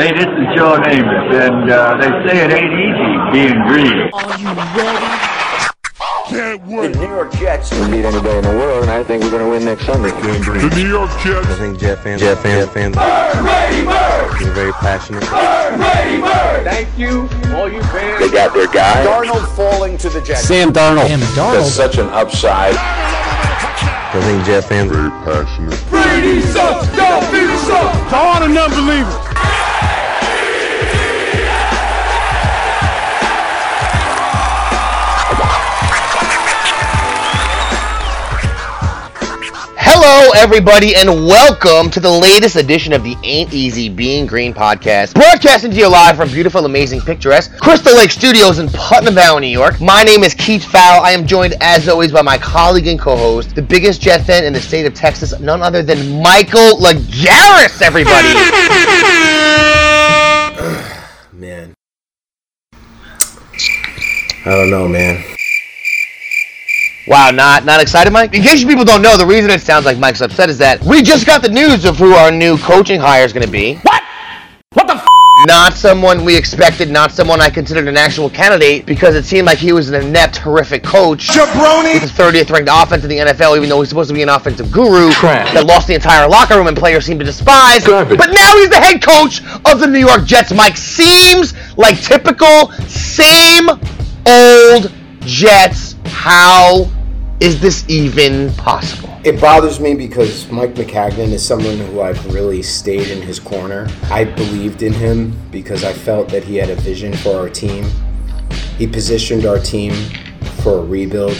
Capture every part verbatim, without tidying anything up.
Hey, this is Joe Namath, and uh, they say it ain't easy being green. Are you ready? Can't wait. The New York Jets will beat any day in the world, and I think we're going to win next Sunday. The New York Jets. I think Jet fans. Jet fans. Jet fans. Bird, Brady, Bird. They're very passionate. Bird, Brady, Bird. Thank you, all you fans. They got their guy. Darnold falling to the Jets. Sam Darnold. Sam Darnold. That's such an upside. I think Jet fans are very passionate. Brady sucks. Doug Peterson. To all the non-believers. Hello, everybody, and welcome to the latest edition of the Ain't Easy Being Green podcast, broadcasting to you live from beautiful, amazing, picturesque Crystal Lake Studios in Putnam Valley, New York. My name is Keith Fowle. I am joined, as always, by my colleague and co-host, the biggest Jet fan in the state of Texas, none other than Michael Legaris, everybody. Man. I don't know, man. Wow, not not excited, Mike? In case you people don't know, the reason it sounds like Mike's upset is that we just got the news of who our new coaching hire is going to be. What? What the f***? Not someone we expected, not someone I considered an actual candidate, because it seemed like he was an inept, horrific coach. Jabroni! With his thirtieth ranked offense in the N F L, even though he's supposed to be an offensive guru. Crap. That lost the entire locker room and players seemed to despise. Garbage. But now he's the head coach of the New York Jets, Mike. Seems like typical, same old Jets. How is this even possible? It bothers me because Mike McCagnan is someone who I've really stayed in his corner. I believed in him because I felt that he had a vision for our team. He positioned our team for a rebuild.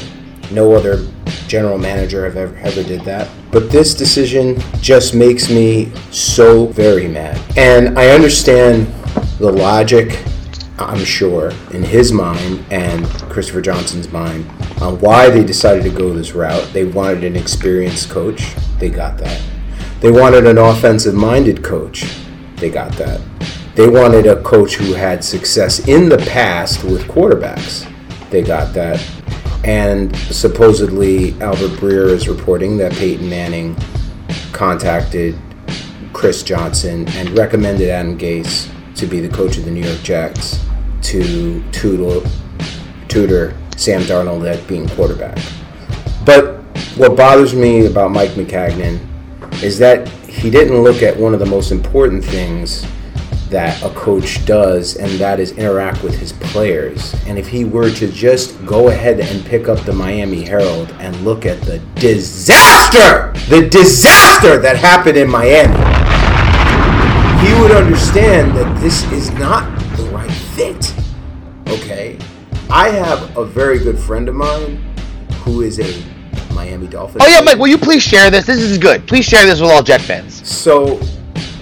No other general manager I've ever, ever did that. But this decision just makes me so very mad. And I understand the logic, I'm sure, in his mind and Christopher Johnson's mind on why they decided to go this route. They wanted an experienced coach. They got that. They wanted an offensive-minded coach. They got that. They wanted a coach who had success in the past with quarterbacks. They got that. And supposedly Albert Breer is reporting that Peyton Manning contacted Chris Johnson and recommended Adam Gase to be the coach of the New York Jets to tutor, tutor Sam Darnold at being quarterback. But what bothers me about Mike McCagnan is that he didn't look at one of the most important things that a coach does, and that is interact with his players. And if he were to just go ahead and pick up the Miami Herald and look at the disaster, the disaster that happened in Miami, he would understand that this is not the right fit, okay? I have a very good friend of mine who is a Miami Dolphins. Oh, yeah, Mike, will you please share this? This is good. Please share this with all Jet fans. So,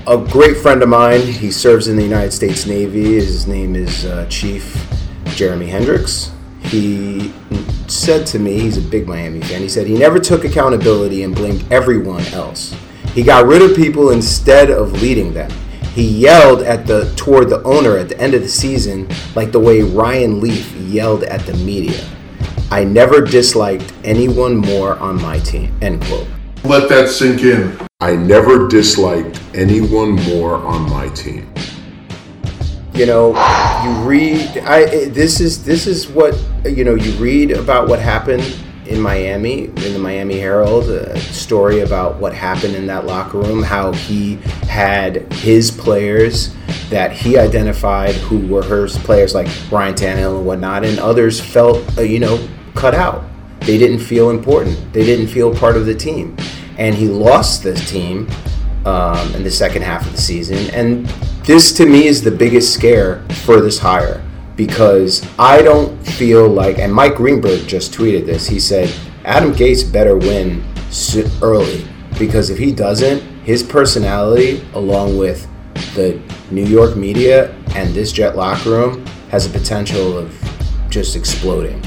a great friend of mine, he serves in the United States Navy. His name is uh, Chief Jeremy Hendricks. He said to me, he's a big Miami fan, he said he never took accountability and blamed everyone else. He got rid of people instead of leading them. He yelled at the toward the owner at the end of the season, like the way Ryan Leaf yelled at the media. I never disliked anyone more on my team. End quote. Let that sink in. I never disliked anyone more on my team. You know, you read. I this is this is what you know. You read about what happened in Miami, in the Miami Herald, a story about what happened in that locker room, how he had his players that he identified who were his players, like Ryan Tannehill and whatnot, and others felt, you know, cut out. They didn't feel important. They didn't feel part of the team. And he lost this team um, in the second half of the season. And this, to me, is the biggest scare for this hire. Because I don't feel like, and Mike Greenberg just tweeted this, he said, Adam Gase better win early, because if he doesn't, his personality, along with the New York media and this Jet locker room, has a potential of just exploding.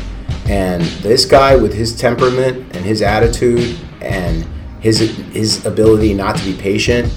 And this guy, with his temperament and his attitude and his, his ability not to be patient,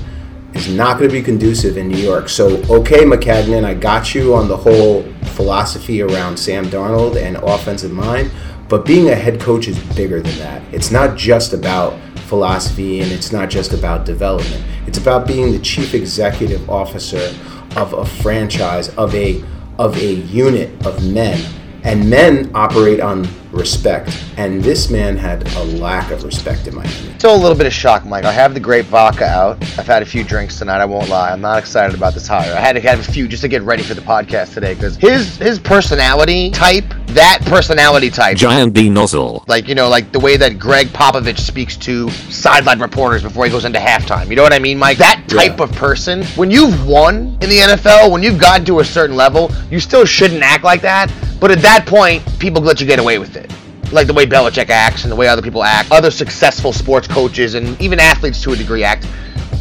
is not going to be conducive in New York. So, okay, McCagnan, I got you on the whole philosophy around Sam Darnold and offensive mind, but being a head coach is bigger than that. It's not just about philosophy, and it's not just about development. It's about being the chief executive officer of a franchise, of a of a unit of men. And men operate on respect. And this man had a lack of respect in my opinion. Still a little bit of shock, Mike. I have the grape vodka out. I've had a few drinks tonight, I won't lie. I'm not excited about this hire. I had to have a few just to get ready for the podcast today. Because his, his personality type, that personality type. Giant B nozzle. Like, you know, like the way that Greg Popovich speaks to sideline reporters before he goes into halftime. You know what I mean, Mike? That type yeah. of person, when you've won in the N F L, when you've gotten to a certain level, you still shouldn't act like that. But at that point, people let you get away with it. Like the way Belichick acts and the way other people act, other successful sports coaches and even athletes to a degree act.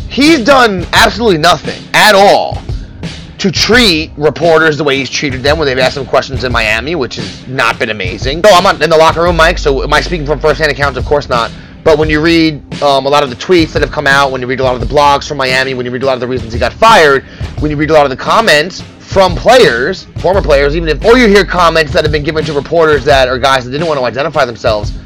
He's done absolutely nothing at all to treat reporters the way he's treated them when they've asked him questions in Miami, which has not been amazing. No, I'm not in the locker room, Mike, so am I speaking from first-hand accounts? Of course not. But when you read um, a lot of the tweets that have come out, when you read a lot of the blogs from Miami, when you read a lot of the reasons he got fired, when you read a lot of the comments from players, former players, even if, or you hear comments that have been given to reporters that are guys that didn't want to identify themselves,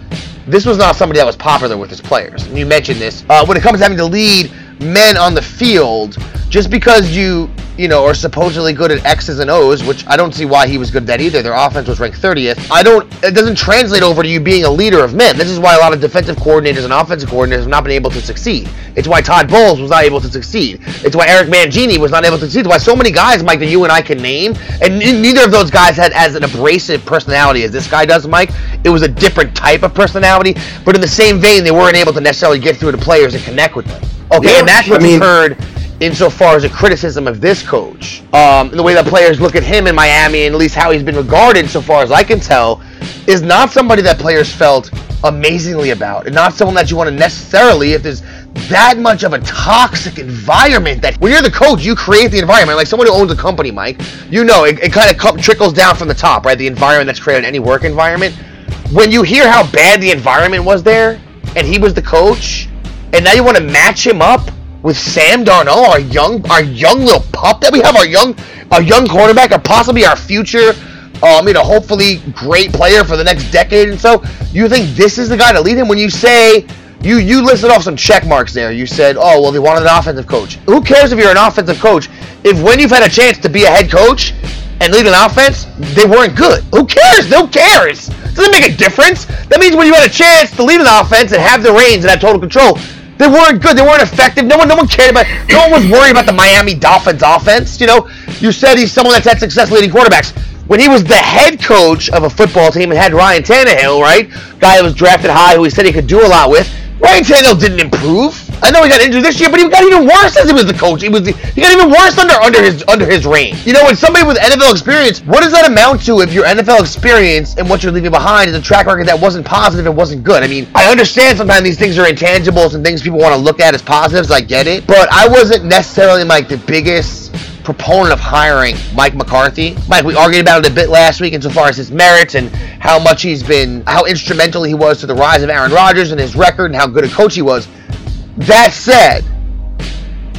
this was not somebody that was popular with his players. And you mentioned this. Uh, when it comes to having to lead men on the field, just because you, you know, are supposedly good at X's and O's, which I don't see why he was good at that either. Their offense was ranked thirtieth. I don't, it doesn't translate over to you being a leader of men. This is why a lot of defensive coordinators and offensive coordinators have not been able to succeed. It's why Todd Bowles was not able to succeed. It's why Eric Mangini was not able to succeed. It's why so many guys, Mike, that you and I can name, and neither of those guys had as an abrasive personality as this guy does, Mike. It was a different type of personality, but in the same vein, they weren't able to necessarily get through to players and connect with them. Okay, yeah, and that's what's I mean, heard insofar as a criticism of this coach. Um, and the way that players look at him in Miami, and at least how he's been regarded, so far as I can tell, is not somebody that players felt amazingly about. And not someone that you want to necessarily, if there's that much of a toxic environment, that when you're the coach, you create the environment. Like someone who owns a company, Mike, you know, it, it kind of trickles down from the top, right? The environment that's created in any work environment. When you hear how bad the environment was there, and he was the coach, and now you want to match him up with Sam Darnold, our young, our young little pup that we have, our young, our young quarterback, or possibly our future, um, you know, hopefully great player for the next decade. And so, you think this is the guy to lead him? When you say you you listed off some check marks there, you said, oh well, they wanted an offensive coach. Who cares if you're an offensive coach? If when you've had a chance to be a head coach and lead an offense, they weren't good. Who cares? No cares. Doesn't make a difference. That means when you had a chance to lead an offense and have the reins and have total control, they weren't good. They weren't effective. No one, no one cared about. No one was worried about the Miami Dolphins offense. You know, you said he's someone that's had success leading quarterbacks. When he was the head coach of a football team and had Ryan Tannehill, right, guy that was drafted high, who he said he could do a lot with, Ryan Tannehill didn't improve. I know he got injured this year, but he got even worse as he was the coach. He was the, he got even worse under under his under his reign. You know, when somebody with N F L experience, what does that amount to if your N F L experience and what you're leaving behind is a track record that wasn't positive and wasn't good? I mean, I understand sometimes these things are intangibles and things people want to look at as positives. I get it, but I wasn't necessarily like the biggest proponent of hiring Mike McCarthy. Mike, we argued about it a bit last week insofar as his merits and how much he's been, how instrumental he was to the rise of Aaron Rodgers and his record and how good a coach he was. That said,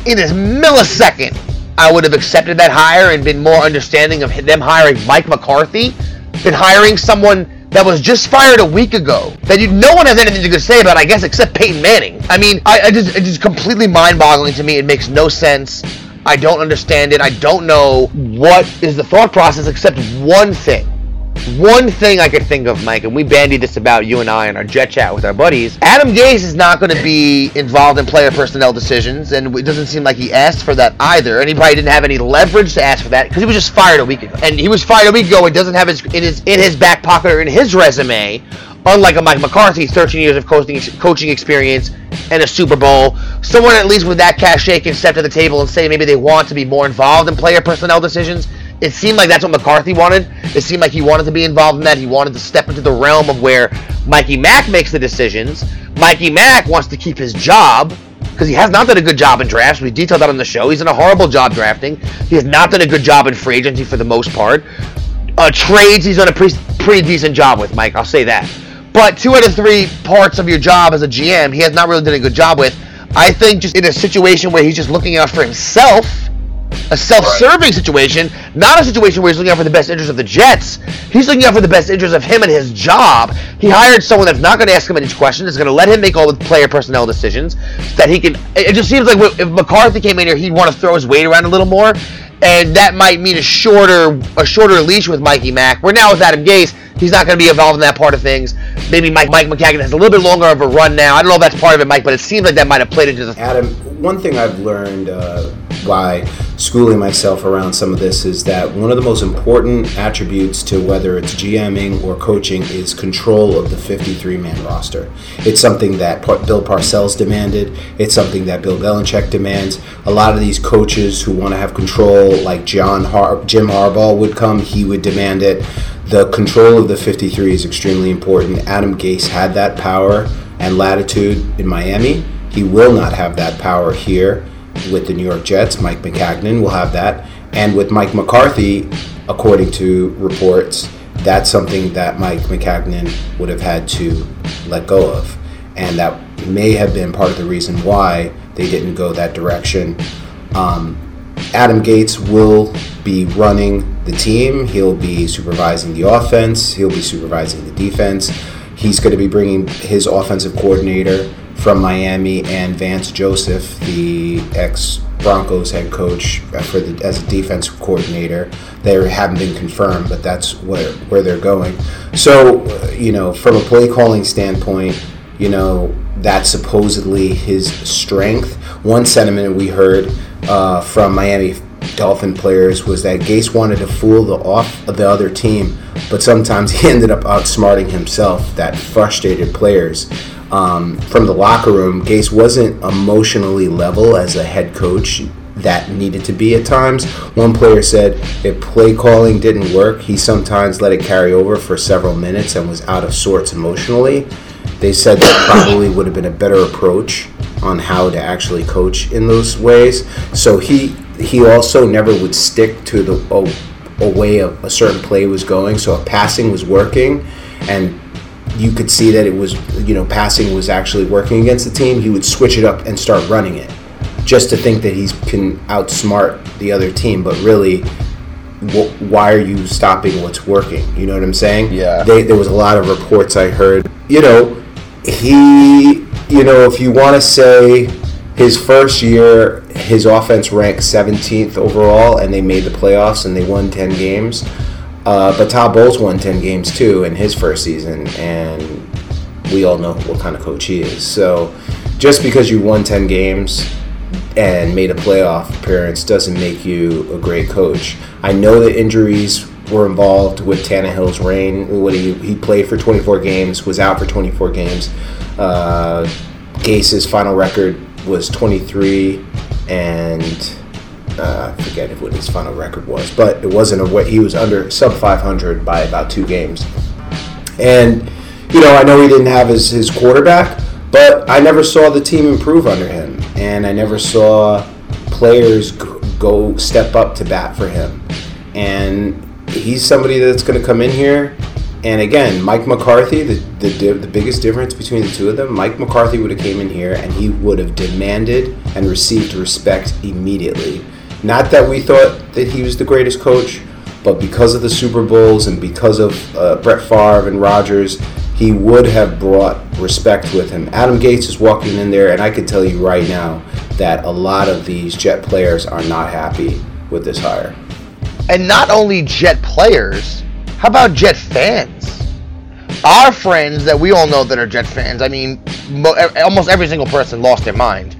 in this millisecond, I would have accepted that hire and been more understanding of them hiring Mike McCarthy than hiring someone that was just fired a week ago, that you, no one has anything to say about, I guess, except Peyton Manning. I mean, I, I just, it's just completely mind-boggling to me. It makes no sense. I don't understand it. I don't know what is the thought process, except one thing. One thing I could think of, Mike, and we bandied this about, you and I, in our Jet Chat with our buddies. Adam Gase is not going to be involved in player personnel decisions, and it doesn't seem like he asked for that either. And he probably didn't have any leverage to ask for that because he was just fired a week ago. And he was fired a week ago. It doesn't have his in his in his back pocket or in his resume, unlike a Mike McCarthy, thirteen years of coaching coaching experience and a Super Bowl. Someone at least with that cachet can step to the table and say maybe they want to be more involved in player personnel decisions. It seemed like that's what McCarthy wanted. It seemed like he wanted to be involved in that. He wanted to step into the realm of where Mikey Mack makes the decisions. Mikey Mack wants to keep his job because he has not done a good job in drafts. We detailed that on the show. He's done a horrible job drafting. He has not done a good job in free agency for the most part. Uh, trades, he's done a pre- pretty decent job with, Mike. I'll say that. But two out of three parts of your job as a G M, he has not really done a good job with. I think just in a situation where he's just looking out for himself, a self-serving right. situation, not a situation where he's looking out for the best interest of the Jets. He's looking out for the best interest of him and his job. He hired someone that's not going to ask him any questions, is going to let him make all the player personnel decisions, so that he can. It just seems like if McCarthy came in here, he'd want to throw his weight around a little more. and that might mean a shorter a shorter leash with Mikey Mack. We're now with Adam Gase. He's not going to be involved in that part of things. Maybe Mike Mike McCarthy has a little bit longer of a run now. I don't know if that's part of it, Mike, but it seems like that might have played into the... Adam, one thing I've learned uh, by schooling myself around some of this is that one of the most important attributes to whether it's GMing or coaching is control of the fifty-three man roster. It's something that Bill Parcells demanded. It's something that Bill Belichick demands. A lot of these coaches who want to have control, like John Har- Jim Harbaugh would come, he would demand it. The control of the fifty-three is extremely important. Adam Gase had that power and latitude in Miami. He will not have that power here with the New York Jets. Mike McCagnan will have that. And with Mike McCarthy, according to reports, that's something that Mike McCagnan would have had to let go of. And that may have been part of the reason why they didn't go that direction. Um, Adam Gase will be running the team. He'll be supervising the offense. He'll be supervising the defense. He's going to be bringing his offensive coordinator from Miami and Vance Joseph, the ex-Broncos head coach, for the, as a defense coordinator. They haven't been confirmed, but that's where, where they're going. So, you know, from a play calling standpoint, you know, that's supposedly his strength. One sentiment we heard uh, from Miami Dolphin players was that Gase wanted to fool the off of the other team, but sometimes he ended up outsmarting himself. That frustrated players. Um, from the locker room, Gase wasn't emotionally level as a head coach that needed to be at times. One player said if play calling didn't work, he sometimes let it carry over for several minutes and was out of sorts emotionally. They said that probably would have been a better approach on how to actually coach in those ways. So he he also never would stick to the a, a way of a certain play was going. So if passing was working, and you could see that it was, you know, passing was actually working against the team, he would switch it up and start running it, just to think that he can outsmart the other team. But really, why are you stopping what's working? You know what I'm saying? Yeah. They, there was a lot of reports I heard. You know, he, you know, if you want to say his first year, his offense ranked seventeenth overall, and they made the playoffs, and they won ten games. Uh, but Todd Bowles won ten games, too, in his first season, and we all know what kind of coach he is. So just because you won ten games and made a playoff appearance doesn't make you a great coach. I know that injuries were involved with Tannehill's reign. What he, he played for twenty-four games, was out for twenty-four games. Uh, Gase's final record was twenty-three, and... Uh, I forget what his final record was, but it wasn't a way. He was under sub five hundred by about two games. And, you know, I know he didn't have his, his quarterback, but I never saw the team improve under him. And I never saw players go step up to bat for him. And he's somebody that's going to come in here. And again, Mike McCarthy, the, the the biggest difference between the two of them, Mike McCarthy would have came in here and he would have demanded and received respect immediately. Not that we thought that he was the greatest coach, but because of the Super Bowls and because of uh, Brett Favre and Rodgers, he would have brought respect with him. Adam Gase is walking in there, and I can tell you right now that a lot of these Jet players are not happy with this hire. And not only Jet players, how about Jet fans? Our friends that we all know that are Jet fans, I mean, mo- almost every single person lost their mind.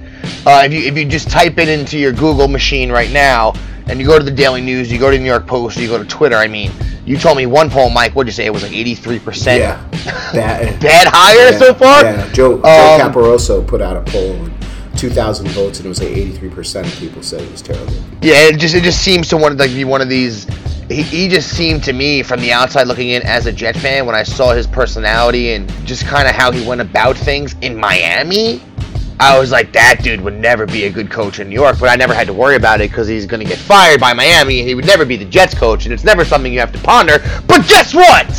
Uh, if you if you just type it into your Google machine right now, and you go to the Daily News, you go to the New York Post, you go to Twitter, I mean, you told me one poll, Mike, what'd you say? It was like eighty-three percent yeah, bad, bad hire yeah, so far? Yeah, Joe, um, Joe Caparoso put out a poll, two thousand votes, and it was like eighty-three percent of people said it was terrible. Yeah, it just it just seems to one, like, be one of these... He, he just seemed to me, from the outside looking in as a Jet fan, when I saw his personality and just kind of how he went about things in Miami, I was like, that dude would never be a good coach in New York. But I never had to worry about it because he's going to get fired by Miami and he would never be the Jets coach. And it's never something you have to ponder. But guess what?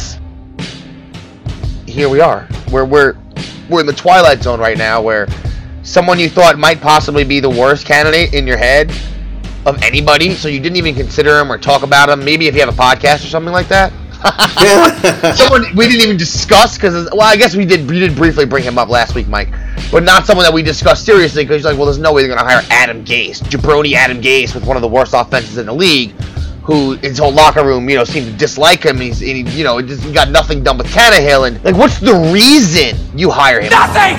Here we are. We're, we're, we're in the twilight zone right now where someone you thought might possibly be the worst candidate in your head of anybody, so you didn't even consider him or talk about him. Maybe if you have a podcast or something like that, Someone we didn't even discuss because, well, I guess we did. We did briefly bring him up last week, Mike, but not someone that we discussed seriously because he's like, well, there's no way they're going to hire Adam Gase, jabroni Adam Gase, with one of the worst offenses in the league, who his whole locker room, you know, seemed to dislike him. He's, and he, you know, just he got nothing done with Tannehill. And like, what's the reason you hire him? Nothing.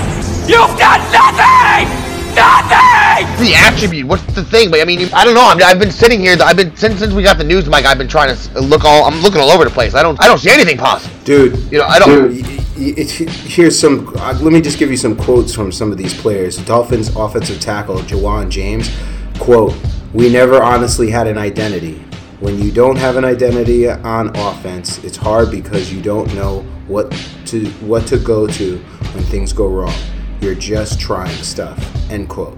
You've done nothing. Nothing! The attribute, what's the thing? But I mean, I don't know. I mean, I've been sitting here. I've been since since we got the news, Mike. I've been trying to look all. I'm looking all over the place. I don't. I don't see anything positive, dude. You know, I don't. Dude, it, it, here's some. Uh, let me just give you some quotes from some of these players. Dolphins offensive tackle Jawan James, quote: "We never honestly had an identity. When you don't have an identity on offense, it's hard because you don't know what to what to go to when things go wrong. You're just trying stuff," end quote.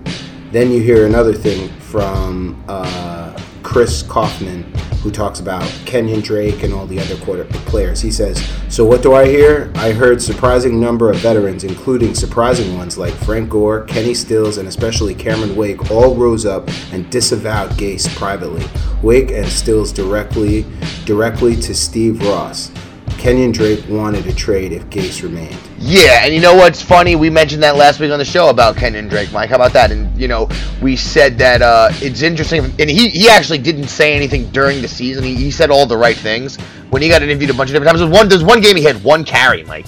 Then you hear another thing from uh, Chris Kaufman, who talks about Kenyon Drake and all the other quarter players. He says, "So what do I hear? I heard surprising number of veterans, including surprising ones like Frank Gore, Kenny Stills, and especially Cameron Wake, all rose up and disavowed Gase privately. Wake and Stills directly, directly to Steve Ross. Kenyon Drake wanted a trade if Gase remained." Yeah, and you know what's funny? We mentioned that last week on the show about Kenyon Drake, Mike. How about that? And, you know, we said that uh, it's interesting. And he, he actually didn't say anything during the season. He, he said all the right things. When he got interviewed a bunch of different times, there was one, there was one game he had one carry, Mike.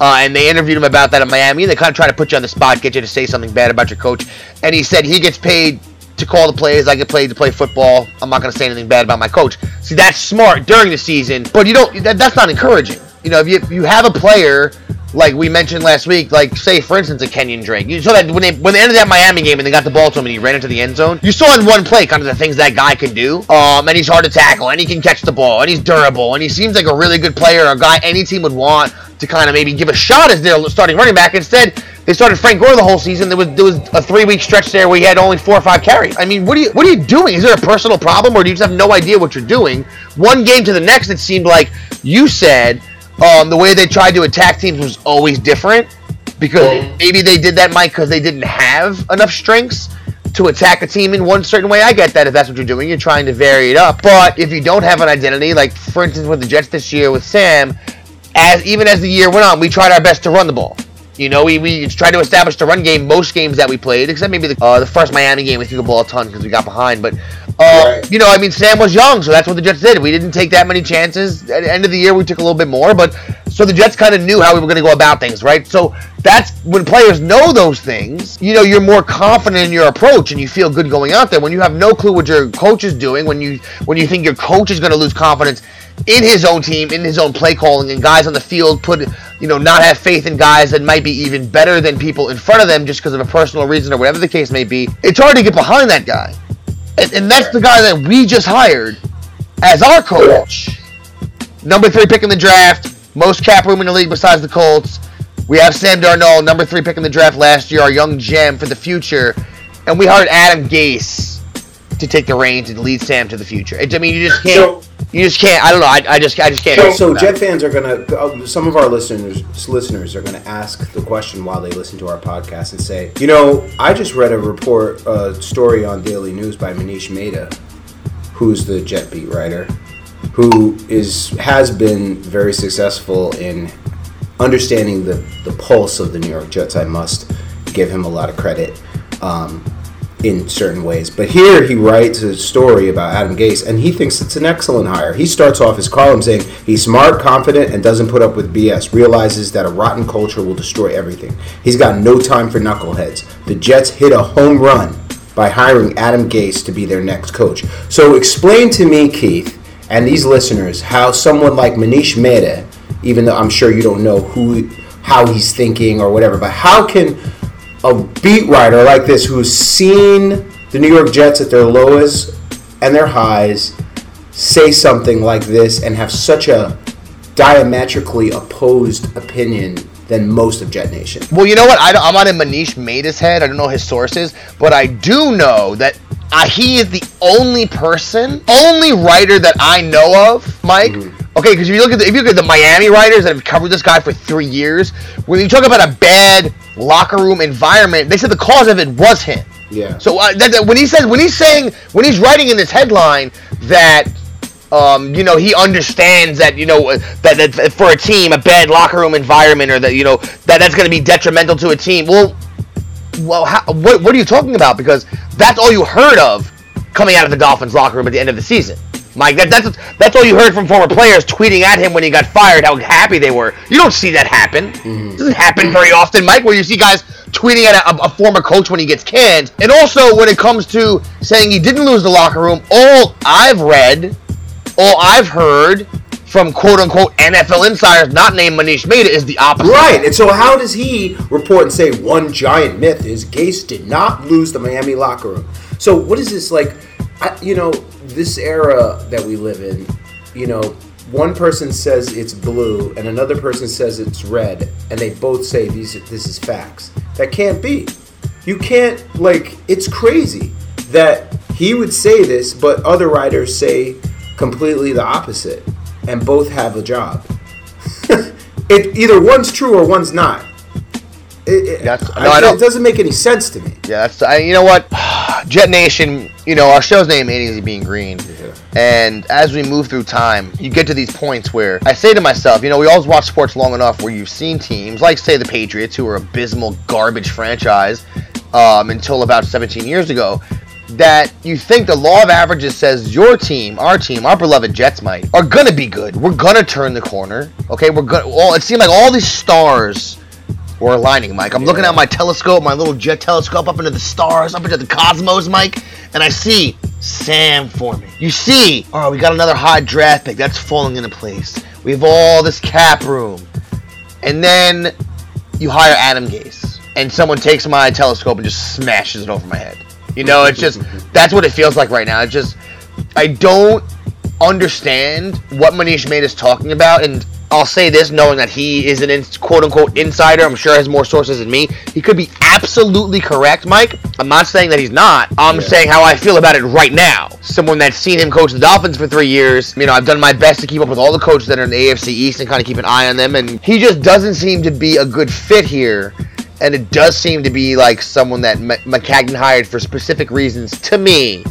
Uh, and they interviewed him about that in Miami. They kind of try to put you on the spot, get you to say something bad about your coach. And he said he gets paid to call the plays. I get paid to play football. I'm not going to say anything bad about my coach. See, that's smart during the season, but you don't. That, that's not encouraging. You know, if you if you have a player like we mentioned last week, like say for instance a Kenyon Drake, you saw that when they when they ended that Miami game and they got the ball to him and he ran into the end zone. You saw in one play kind of the things that guy can do. Um, and he's hard to tackle, and he can catch the ball, and he's durable, and he seems like a really good player, a guy any team would want to kind of maybe give a shot as their starting running back. Instead, they started Frank Gore the whole season. There was there was a three-week stretch there where he had only four or five carries. I mean, what are you what are you doing? Is there a personal problem, or do you just have no idea what you're doing? One game to the next, it seemed like you said um, the way they tried to attack teams was always different because maybe they did that, Mike, because they didn't have enough strengths to attack a team in one certain way. I get that if that's what you're doing. You're trying to vary it up. But if you don't have an identity, like, for instance, with the Jets this year with Sam, as even as the year went on, we tried our best to run the ball. You know, we, we tried to establish the run game most games that we played, except maybe the uh, the first Miami game we threw the ball a ton because we got behind. But, uh, right. you know, I mean, Sam was young, so that's what the Jets did. We didn't take that many chances. At the end of the year, we took a little bit more. But so the Jets kind of knew how we were going to go about things, right? So that's when players know those things, you know, you're more confident in your approach and you feel good going out there. When you have no clue what your coach is doing, when you when you think your coach is going to lose confidence in his own team, in his own play calling, and guys on the field put, you know, not have faith in guys that might be even better than people in front of them just because of a personal reason or whatever the case may be, it's hard to get behind that guy. And, and that's the guy that we just hired as our coach. Number three pick in the draft, most cap room in the league besides the Colts. We have Sam Darnold, number three pick in the draft last year, our young gem for the future. And we hired Adam Gase to take the reins and lead Sam to the future. I mean, you just can't. So, you just can't. I don't know. I, I just. I just can't. So, so Jet fans are gonna. Uh, some of our listeners listeners are gonna ask the question while they listen to our podcast and say, you know, I just read a report, a story on Daily News by Manish Mehta, who's the Jet beat writer, who is has been very successful in understanding the the pulse of the New York Jets. I must give him a lot of credit. Um, in certain ways. But here he writes a story about Adam Gase, and he thinks it's an excellent hire. He starts off his column saying, he's smart, confident, and doesn't put up with B S, realizes that a rotten culture will destroy everything. He's got no time for knuckleheads. The Jets hit a home run by hiring Adam Gase to be their next coach. So explain to me, Keith, and these listeners, how someone like Manish Mehta, even though I'm sure you don't know who, how he's thinking or whatever, but how can a beat writer like this who's seen the New York Jets at their lowest and their highs say something like this and have such a diametrically opposed opinion than most of Jet Nation? Well, you know what? I, I'm not in Manish Mehta's head. I don't know his sources, but I do know that uh, he is the only person, only writer that I know of, Mike, mm-hmm. Okay, because if you look at the, if you look at the Miami writers that have covered this guy for three years, when you talk about a bad locker room environment, they said the cause of it was him. Yeah. So uh, that, that when he says when he's saying when he's writing in this headline that Um, you know, he understands that, you know, that, that for a team, a bad locker room environment, or that, you know, that that's going to be detrimental to a team. Well, well, how, what, what are you talking about? Because that's all you heard of coming out of the Dolphins locker room at the end of the season. Mike, that, that's that's all you heard from former players tweeting at him when he got fired, how happy they were. You don't see that happen. Mm-hmm. It doesn't happen very often, Mike, where you see guys tweeting at a, a former coach when he gets canned. And also, when it comes to saying he didn't lose the locker room, all I've read, all I've heard from quote-unquote N F L insiders not named Manish Mehta is the opposite. Right, and so how does he report and say one giant myth is Gase did not lose the Miami locker room? So what is this, like, I, you know, this era that we live in, you know, one person says it's blue and another person says it's red, and they both say these this is facts. That can't be. You can't, like, it's crazy that he would say this, but other writers say completely the opposite, and both have a job. It either one's true or one's not. It, it, that's, I, no, I don't, it doesn't make any sense to me. Yeah, that's, I, you know what, Jet Nation. You know, our show's name ain't easy being green. Yeah. And as we move through time, you get to these points where I say to myself, you know, we always watch sports long enough where you've seen teams like, say, the Patriots, who were abysmal garbage franchise um, until about seventeen years ago, that you think the law of averages says your team, our team, our beloved Jets, Mike, are gonna be good. We're gonna turn the corner. Okay, we're gonna. All, it seemed like all these stars were aligning, Mike. I'm yeah. looking at my telescope, my little jet telescope, up into the stars, up into the cosmos, Mike, and I see Sam forming. You see, all right, we got another high draft pick. That's falling into place. We have all this cap room. And then you hire Adam Gase, and someone takes my telescope and just smashes it over my head. You know, it's just, that's what it feels like right now. It's just, I don't understand what Manish Mehta is talking about, and I'll say this, knowing that he is an in, quote-unquote insider, I'm sure has more sources than me. He could be absolutely correct, Mike. I'm not saying that he's not. I'm yeah. saying how I feel about it right now. Someone that's seen him coach the Dolphins for three years, you know, I've done my best to keep up with all the coaches that are in the A F C East and kind of keep an eye on them, and he just doesn't seem to be a good fit here. And it does seem to be like someone that M- Maccagnan hired for specific reasons, to me,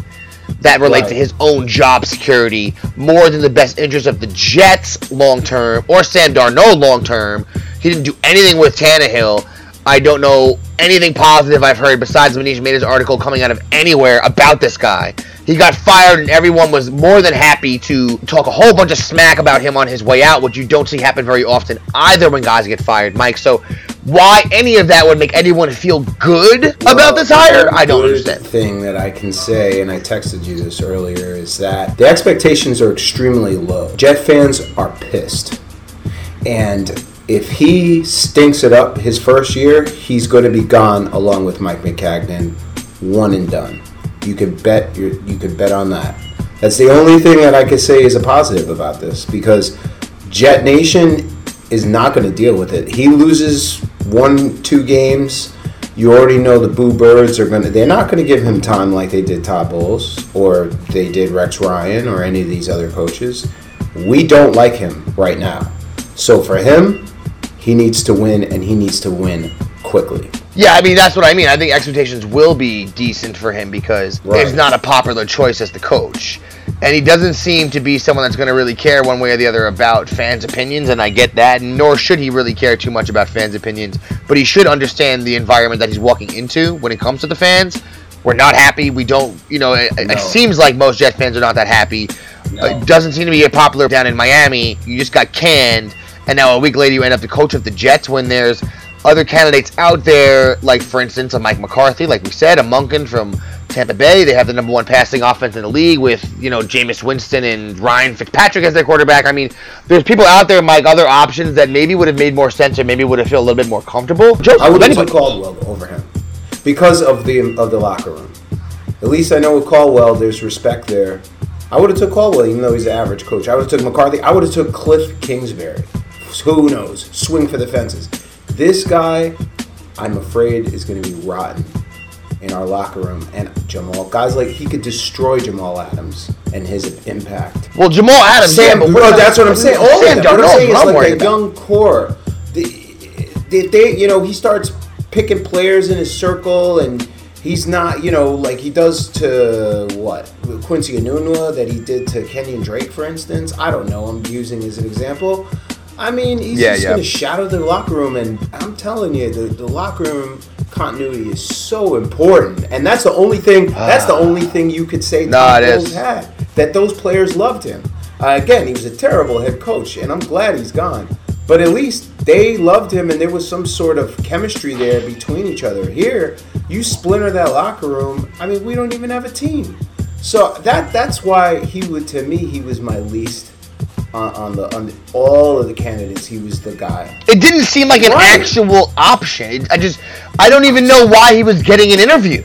that relate right. to his own job security more than the best interest of the Jets long-term or Sam Darnold long-term. He didn't do anything with Tannehill. I don't know anything positive I've heard besides Manish Mehta's article coming out of anywhere about this guy. He got fired, and everyone was more than happy to talk a whole bunch of smack about him on his way out, which you don't see happen very often either when guys get fired, Mike. So why any of that would make anyone feel good well, about this hire, I don't understand. The thing that I can say, and I texted you this earlier, is that the expectations are extremely low. Jet fans are pissed. And if he stinks it up his first year, he's going to be gone along with Mike Maccagnan, one and done. You could bet you you could bet on that. That's the only thing that I could say is a positive about this, because Jet Nation is not going to deal with it. He loses one, two games. You already know the Boo Birds are going to. They're not going to give him time like they did Todd Bowles or they did Rex Ryan or any of these other coaches. We don't like him right now. So for him, he needs to win, and he needs to win quickly. Yeah, I mean, that's what I mean. I think expectations will be decent for him because right. it's not a popular choice as the coach. And he doesn't seem to be someone that's going to really care one way or the other about fans' opinions, and I get that, nor should he really care too much about fans' opinions. But he should understand the environment that he's walking into when it comes to the fans. We're not happy. We don't, you know, it, no. it seems like most Jet fans are not that happy. No. It doesn't seem to be popular down in Miami. You just got canned, and now a week later you end up the coach of the Jets when there's other candidates out there, like, for instance, a Mike McCarthy, like we said, a Monken from Tampa Bay. They have the number one passing offense in the league with, you know, Jameis Winston and Ryan Fitzpatrick as their quarterback. I mean, there's people out there, Mike, other options that maybe would have made more sense or maybe would have felt a little bit more comfortable. Just I would have put Caldwell over him because of the of the locker room. At least I know with Caldwell, there's respect there. I would have took Caldwell, even though he's an average coach. I would have took McCarthy. I would have took Cliff Kingsbury. Who knows? Swing for the fences. This guy, I'm afraid, is going to be rotten in our locker room. And Jamal, guys like, he could destroy Jamal Adams and his impact. Well, Jamal Adams, Sam, yeah, but what that's what I'm saying. All Sam of them. What I'm saying is like a young core. They, they, you know, he starts picking players in his circle, and he's not, you know, like he does to what Quincy Enunwa that he did to Kenyon Drake, for instance. I don't know. I'm using as an example. I mean, he's yeah, just yeah. going to shadow the locker room, and I'm telling you, the, the locker room continuity is so important, and that's the only thing. Uh, that's the only thing you could say nah, Todd Bowles had, that those players loved him. Uh, again, he was a terrible head coach, and I'm glad he's gone. But at least they loved him, and there was some sort of chemistry there between each other. Here, you splinter that locker room. I mean, we don't even have a team. So that that's why he would, to me, he was my least. On, on the on the, all of the candidates, he was the guy. It didn't seem like an right. actual option. It, I just, I don't even know why he was getting an interview.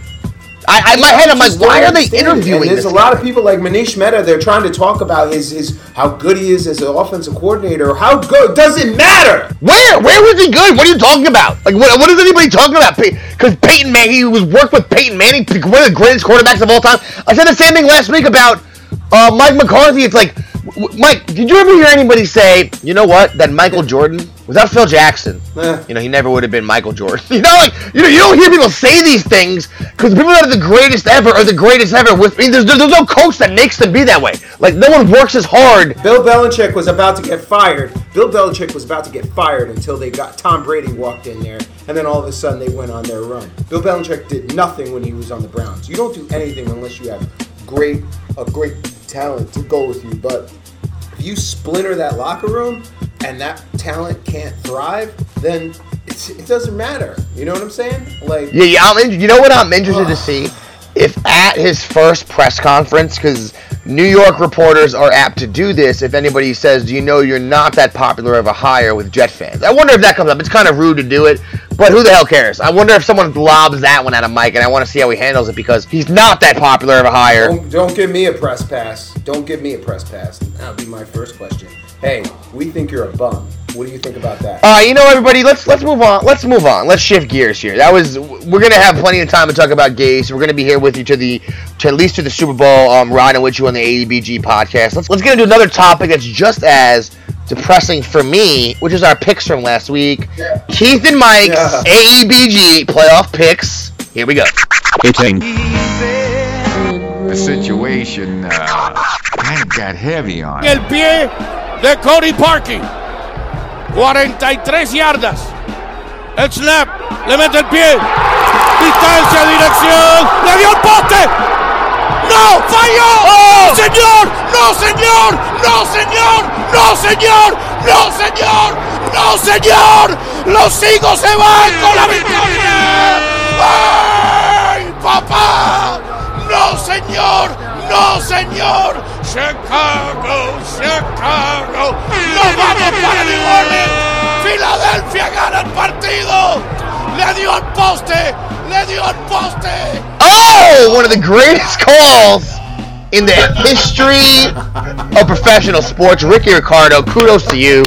I, I in my head, I'm like, why are they interviewing? And there's this a guy? lot of people like Manish Mehta. They're trying to talk about his his how good he is as an offensive coordinator. How good doesn't matter. Where where was he good? What are you talking about? Like what what is anybody talking about? Because Peyton Manning, he was worked with Peyton Manning, one of the greatest quarterbacks of all time. I said the same thing last week about uh, Mike McCarthy. It's like. Mike, did you ever hear anybody say, you know what, that Michael Jordan, without Phil Jackson, eh. you know, he never would have been Michael Jordan. You know, like, you know, you don't hear people say these things because people that are the greatest ever are the greatest ever. With I mean, there's, there's no coach that makes them be that way. Like, no one works as hard. Bill Belichick was about to get fired. Bill Belichick was about to get fired until they got Tom Brady walked in there, and then all of a sudden they went on their run. Bill Belichick did nothing when he was on the Browns. You don't do anything unless you have great, a great talent to go with you, but if you splinter that locker room and that talent can't thrive, then it's, it doesn't matter. You know what I'm saying? Like, yeah, yeah. I'm in, you know what I'm interested uh, to see if at his first press conference, because New York reporters are apt to do this. If anybody says, "Do you know you're not that popular of a hire with Jet fans?" I wonder if that comes up. It's kind of rude to do it, but who the hell cares? I wonder if someone lobs that one out of Mike, and I want to see how he handles it because he's not that popular of a hire. Don't, don't give me a press pass. Don't give me a press pass. That'll be my first question. Hey, we think you're a bum. What do you think about that? Uh, you know, everybody, let's let's move on. Let's move on. Let's shift gears here. That was we're gonna have plenty of time to talk about Gase. We're gonna be here with you to the to at least to the Super Bowl. Um, riding with you on the A D B G podcast. Let's let's get into another topic that's just as depressing for me, which is our picks from last week. Yeah. Keith and Mike's yeah. A D B G playoff picks. Here we go. It ain't the situation uh, kind of got heavy on. El pie de Cody Parkey. cuarenta y tres yardas. El snap. Le mete el pie. Distancia, dirección. ¡Le dio el poste! ¡No! ¡Falló! ¡Oh! ¡No, señor! ¡No, señor! ¡No, señor! ¡No, señor! ¡No, señor! ¡No, señor! ¡Los hijos se van con la victoria! ¡Ay, papá! ¡No, señor! ¡No, señor! Chicago, Chicago, nos vamos para New Orleans. Filadelfia gana el partido. Le dio el poste, le dio el poste. Oh, one of the greatest calls in the history of professional sports. Ricky Ricardo, kudos to you.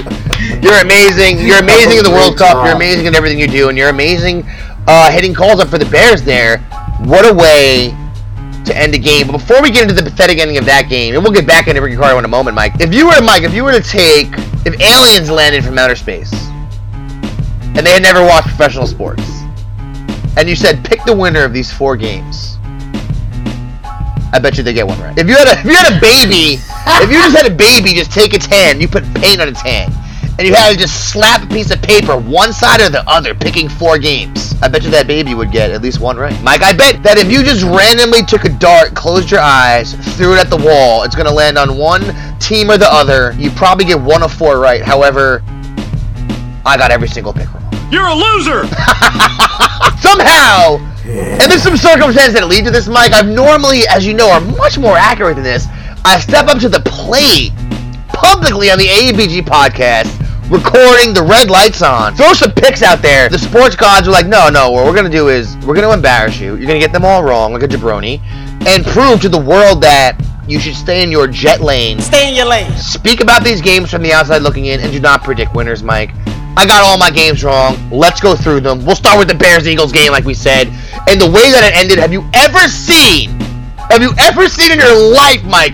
You're amazing. You're amazing in the World Cup. You're amazing in everything you do, and you're amazing uh, hitting calls up for the Bears there. What a way to end the game. But before we get into the pathetic ending of that game, and we'll get back into Ricky Ricardo in a moment, Mike. If you were to, Mike, if you were to take, if aliens landed from outer space, and they had never watched professional sports, and you said, pick the winner of these four games, I bet you they get one right. If you had a, if you had a baby, if you just had a baby, just take its hand, you put paint on its hand, and you had to just slap a piece of paper one side or the other, picking four games, I bet you that baby would get at least one right. Mike, I bet that if you just randomly took a dart, closed your eyes, threw it at the wall, it's going to land on one team or the other. You probably get one of four right. However, I got every single pick wrong. You're a loser! Somehow, and there's some circumstances that lead to this, Mike. I've normally, as you know, are much more accurate than this. I step up to the plate publicly on the A A B G podcast, recording, the red lights on. Throw some picks out there. The sports gods were like, no, no, what we're going to do is we're going to embarrass you. You're going to get them all wrong like a jabroni and prove to the world that you should stay in your jet lane. Stay in your lane. Speak about these games from the outside looking in and do not predict winners, Mike. I got all my games wrong. Let's go through them. We'll start with the Bears-Eagles game like we said. And the way that it ended, have you ever seen, have you ever seen in your life, Mike,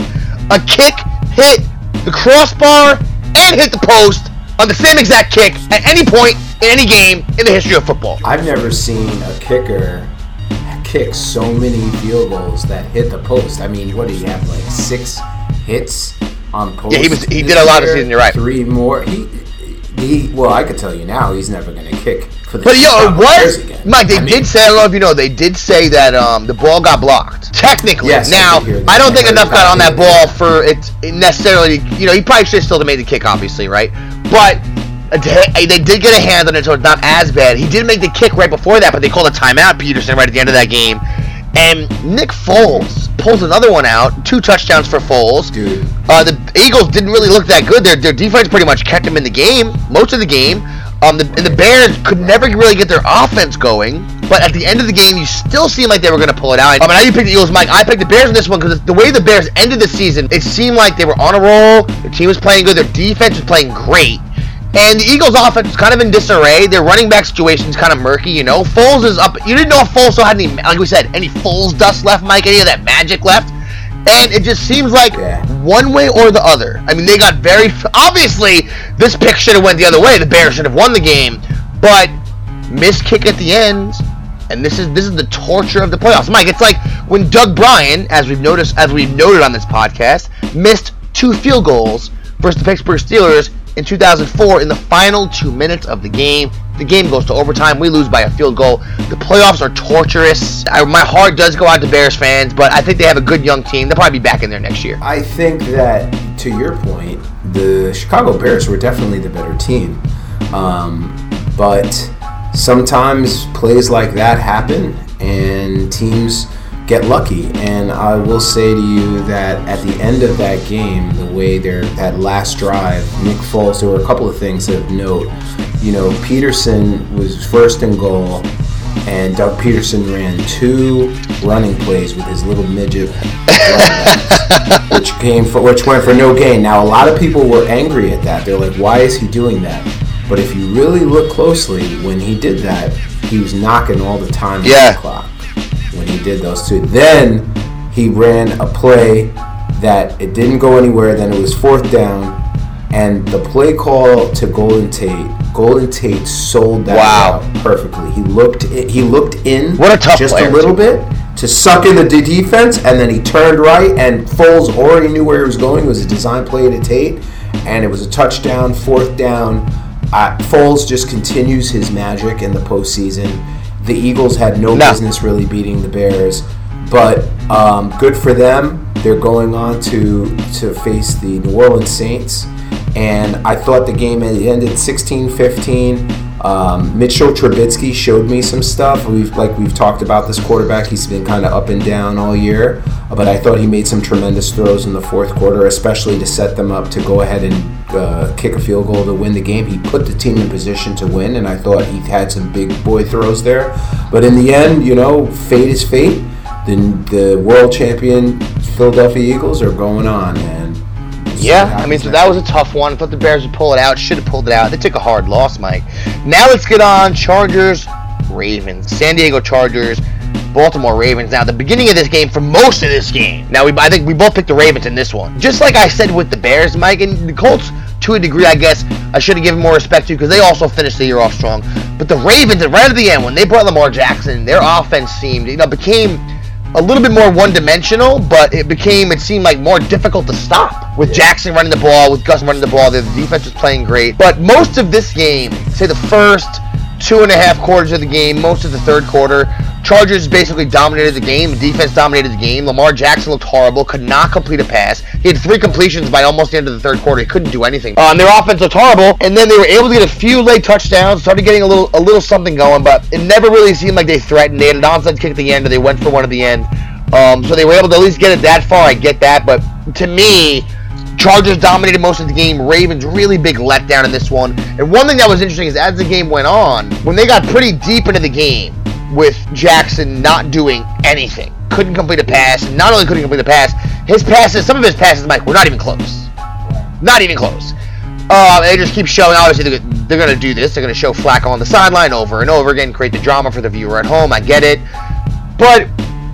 a kick hit the crossbar and hit the post on the same exact kick at any point in any game in the history of football? I've never seen a kicker kicked so many field goals that hit the post. I mean, what do you have, like six hits on post? Yeah, he was, he did a lot this season, you're right. Three more. He, he, well, I could tell you now he's never going to kick for the But, yo, what? Mike, they I did mean, say, I don't know if you know, they did say that um, the ball got blocked. Technically. Yes, now, I don't think enough got on that ball for it necessarily, you know, he probably should still have made the kick, obviously, right? But... they did get a hand on it, so it's not as bad. He did make the kick right before that, but they called a timeout, Peterson, right at the end of that game. And Nick Foles pulls another one out. Two touchdowns for Foles. Dude. Uh, the Eagles didn't really look that good. Their their defense pretty much kept them in the game, most of the game. Um, the, and the Bears could never really get their offense going. But at the end of the game, you still seemed like they were going to pull it out. I mean, how you picked the Eagles, Mike? I picked the Bears in this one because the way the Bears ended the season, it seemed like they were on a roll. Their team was playing good. Their defense was playing great. And the Eagles' offense is kind of in disarray. Their running back situation is kind of murky, you know. Foles is up. You didn't know if Foles still had any, like we said, any Foles dust left, Mike, any of that magic left. And it just seems like yeah. one way or the other. I mean, they got very... Obviously, this pick should have went the other way. The Bears should have won the game. But missed kick at the end. And this is this is the torture of the playoffs. Mike, it's like when Doug Bryan, as we've noticed, as we've noted on this podcast, missed two field goals versus the Pittsburgh Steelers in two thousand four, in the final two minutes of the game. The game goes to overtime. We lose by a field goal. The playoffs are torturous. I, my heart does go out to Bears fans, but I think they have a good young team. They'll probably be back in there next year. I think that, to your point, the Chicago Bears were definitely the better team. Um, but sometimes plays like that happen, and teams get lucky. And I will say to you that at the end of that game, the way their that last drive, Nick Foles, there were a couple of things of note. You know, Peterson was first and goal, and Doug Peterson ran two running plays with his little midget, which came for which went for no gain. Now, a lot of people were angry at that. They're like, "Why is he doing that?" But if you really look closely, when he did that, he was knocking all the time yeah. on the clock. When he did those two, then he ran a play that it didn't go anywhere. Then it was fourth down, and the play call to Golden Tate. Golden Tate sold that wow. out perfectly. He looked, he looked in what a tough just player. a little bit to suck in the de- defense, and then he turned right, and Foles already knew where he was going. It was a design play to Tate, and it was a touchdown, fourth down. Uh, Foles just continues his magic in the postseason. The Eagles had no, no business really beating the Bears, but um, good for them. They're going on to to face the New Orleans Saints, and I thought the game ended sixteen fifteen. Um, Mitchell Trubisky showed me some stuff. We've like we've talked about this quarterback. He's been kind of up and down all year, but I thought he made some tremendous throws in the fourth quarter, especially to set them up to go ahead and uh, kick a field goal to win the game. He put the team in position to win, and I thought he had some big boy throws there. But in the end, you know, fate is fate. The, the world champion Philadelphia Eagles are going on, man. Yeah, I mean, so that was a tough one. I thought the Bears would pull it out. Should have pulled it out. They took a hard loss, Mike. Now let's get on Chargers, Ravens. San Diego Chargers, Baltimore Ravens. Now, the beginning of this game, for most of this game, now we I think we both picked the Ravens in this one. Just like I said with the Bears, Mike, and the Colts, to a degree, I guess, I should have given more respect to because they also finished the year off strong. But the Ravens, right at the end, when they brought Lamar Jackson, their offense seemed, you know, became a little bit more one-dimensional, but it became, it seemed like more difficult to stop. With Jackson running the ball, with Gus running the ball, the defense was playing great. But most of this game, say the first two and a half quarters of the game, most of the third quarter, Chargers basically dominated the game. The defense dominated the game. Lamar Jackson looked horrible. Could not complete a pass. He had three completions by almost the end of the third quarter. He couldn't do anything. Uh, and their offense looked horrible. And then they were able to get a few late touchdowns. Started getting a little a little something going. But it never really seemed like they threatened. They had an onside kick at the end. Or they went for one at the end. Um, so they were able to at least get it that far. I get that. But to me, Chargers dominated most of the game. Ravens really big letdown in this one. And one thing that was interesting is as the game went on, when they got pretty deep into the game with Jackson not doing anything, couldn't complete a pass. Not only couldn't complete a pass, his passes, some of his passes, Mike, were not even close. Not even close. Uh, they just keep showing. Obviously, they're, they're going to do this. They're going to show Flacco on the sideline over and over again, create the drama for the viewer at home. I get it, but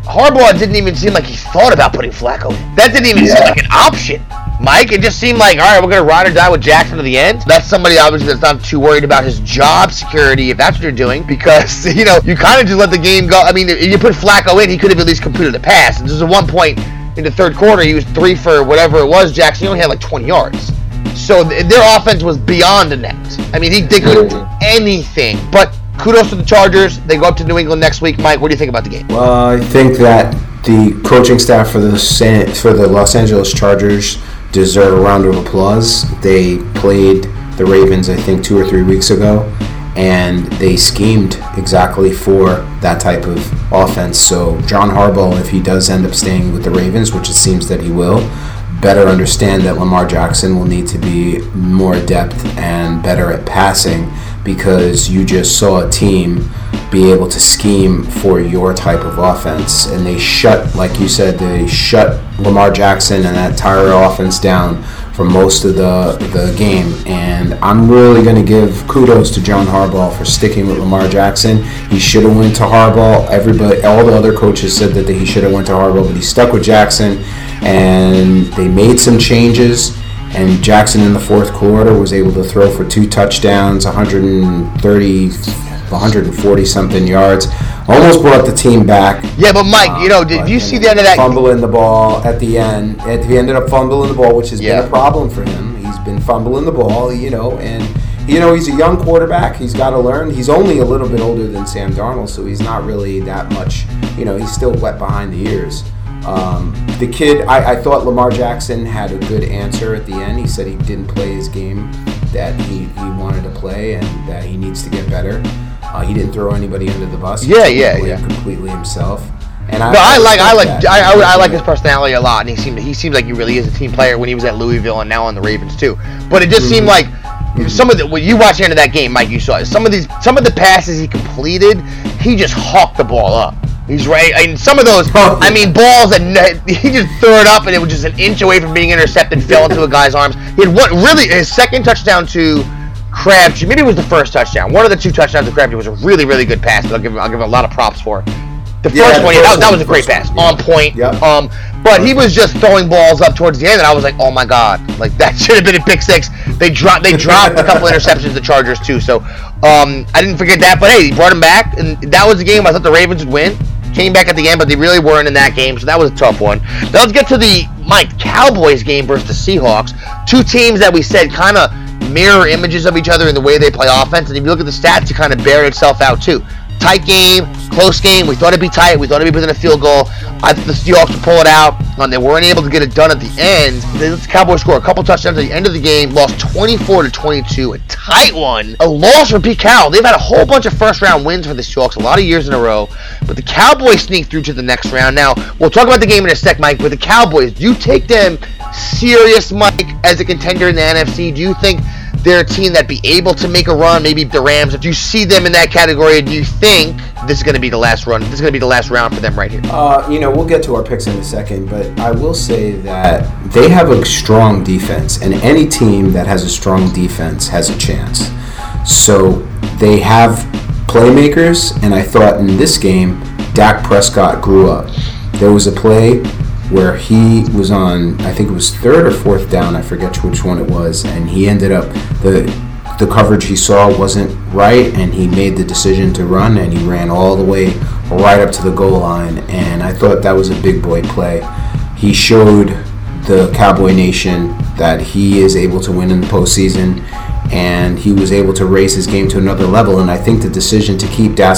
Harbaugh didn't even seem like he thought about putting Flacco in. That didn't even yeah. seem like an option, Mike. It just seemed like, all right, we're going to ride or die with Jackson to the end. That's somebody, obviously, that's not too worried about his job security, if that's what you're doing, because, you know, you kind of just let the game go. I mean, if you put Flacco in, he could have at least completed a pass. And this is at one point in the third quarter, he was three for whatever it was. Jackson, he only had like twenty yards. So th- their offense was beyond the net. I mean, he did anything, but... Kudos to the Chargers. They go up to New England next week. Mike, what do you think about the game? Well, I think that the coaching staff for the San- for the Los Angeles Chargers deserve a round of applause. They played the Ravens, I think, two or three weeks ago, and they schemed exactly for that type of offense. So John Harbaugh, if he does end up staying with the Ravens, which it seems that he will, better understand that Lamar Jackson will need to be more adept and better at passing, because you just saw a team be able to scheme for your type of offense. And they shut, like you said, they shut Lamar Jackson and that entire offense down for most of the, the game. And I'm really going to give kudos to John Harbaugh for sticking with Lamar Jackson. He should have went to Harbaugh. Everybody, all the other coaches said that he should have went to Harbaugh, but he stuck with Jackson. And they made some changes. And Jackson in the fourth quarter was able to throw for two touchdowns, one hundred thirty, one hundred forty-something yards. Almost brought the team back. Yeah, but Mike, you know, did um, you see the end of that? Fumbling the ball at the end. He ended up fumbling the ball, which has yeah. been a problem for him. He's been fumbling the ball, you know, and... You know, he's a young quarterback. He's got to learn. He's only a little bit older than Sam Darnold, so he's not really that much. You know, he's still wet behind the ears. Um, the kid, I, I thought Lamar Jackson had a good answer at the end. He said he didn't play his game that he, he wanted to play and that he needs to get better. Uh, he didn't throw anybody under the bus. Yeah, he yeah, yeah. completely himself. And I, no, I like, I like, that. I, I, I like his personality a lot, and he seemed, he seemed like he really is a team player when he was at Louisville and now on the Ravens too. But it just mm-hmm. seemed like. Some of the when you watch the end of that game, Mike, you saw it. Some of these, some of the passes he completed, he just hawked the ball up. He's right, and some of those, I mean, balls that he just threw it up, and it was just an inch away from being intercepted, fell into a guy's arms. He had one really his second touchdown to Crabtree. Maybe it was the first touchdown. One of the two touchdowns to Crabtree was a really, really good pass. I'll give him, I'll give him a lot of props for it. The first yeah, the one, first yeah, that, that was a great pass, yeah. on point. Yeah. Um, but he was just throwing balls up towards the end, and I was like, oh my God, like that should have been a pick six. They dropped, they dropped a couple interceptions to the Chargers too. So um, I didn't forget that. But hey, he brought him back, and that was the game I thought the Ravens would win. Came back at the end, but they really weren't in that game, so that was a tough one. Now let's get to the Mike Cowboys game versus the Seahawks. Two teams that we said kind of mirror images of each other in the way they play offense, and if you look at the stats, it kind of bears itself out too. Tight game, close game. We thought it'd be tight. We thought it'd be within a field goal. I thought the Seahawks would pull it out, and they weren't able to get it done at the end. The Cowboys score a couple touchdowns at the end of the game, lost twenty-four to twenty-two, a tight one. A loss for Pete Carroll. They've had a whole bunch of first-round wins for the Seahawks, a lot of years in a row, but the Cowboys sneak through to the next round. Now, we'll talk about the game in a sec, Mike, but the Cowboys, do you take them serious, Mike, as a contender in the N F C? Do you think they're a team that'd be able to make a run, maybe the Rams? If you see them in that category, do you think this is going to be the last run? This is going to be the last round for them right here. Uh, you know, we'll get to our picks in a second, but I will say that they have a strong defense, and any team that has a strong defense has a chance. So they have playmakers, and I thought in this game, Dak Prescott grew up. There was a play where he was on, I think it was third or fourth down, I forget which one it was, and he ended up, the the coverage he saw wasn't right, and he made the decision to run, and he ran all the way right up to the goal line, and I thought that was a big boy play. He showed the Cowboy Nation that he is able to win in the postseason, and he was able to raise his game to another level, and I think the decision to keep Dak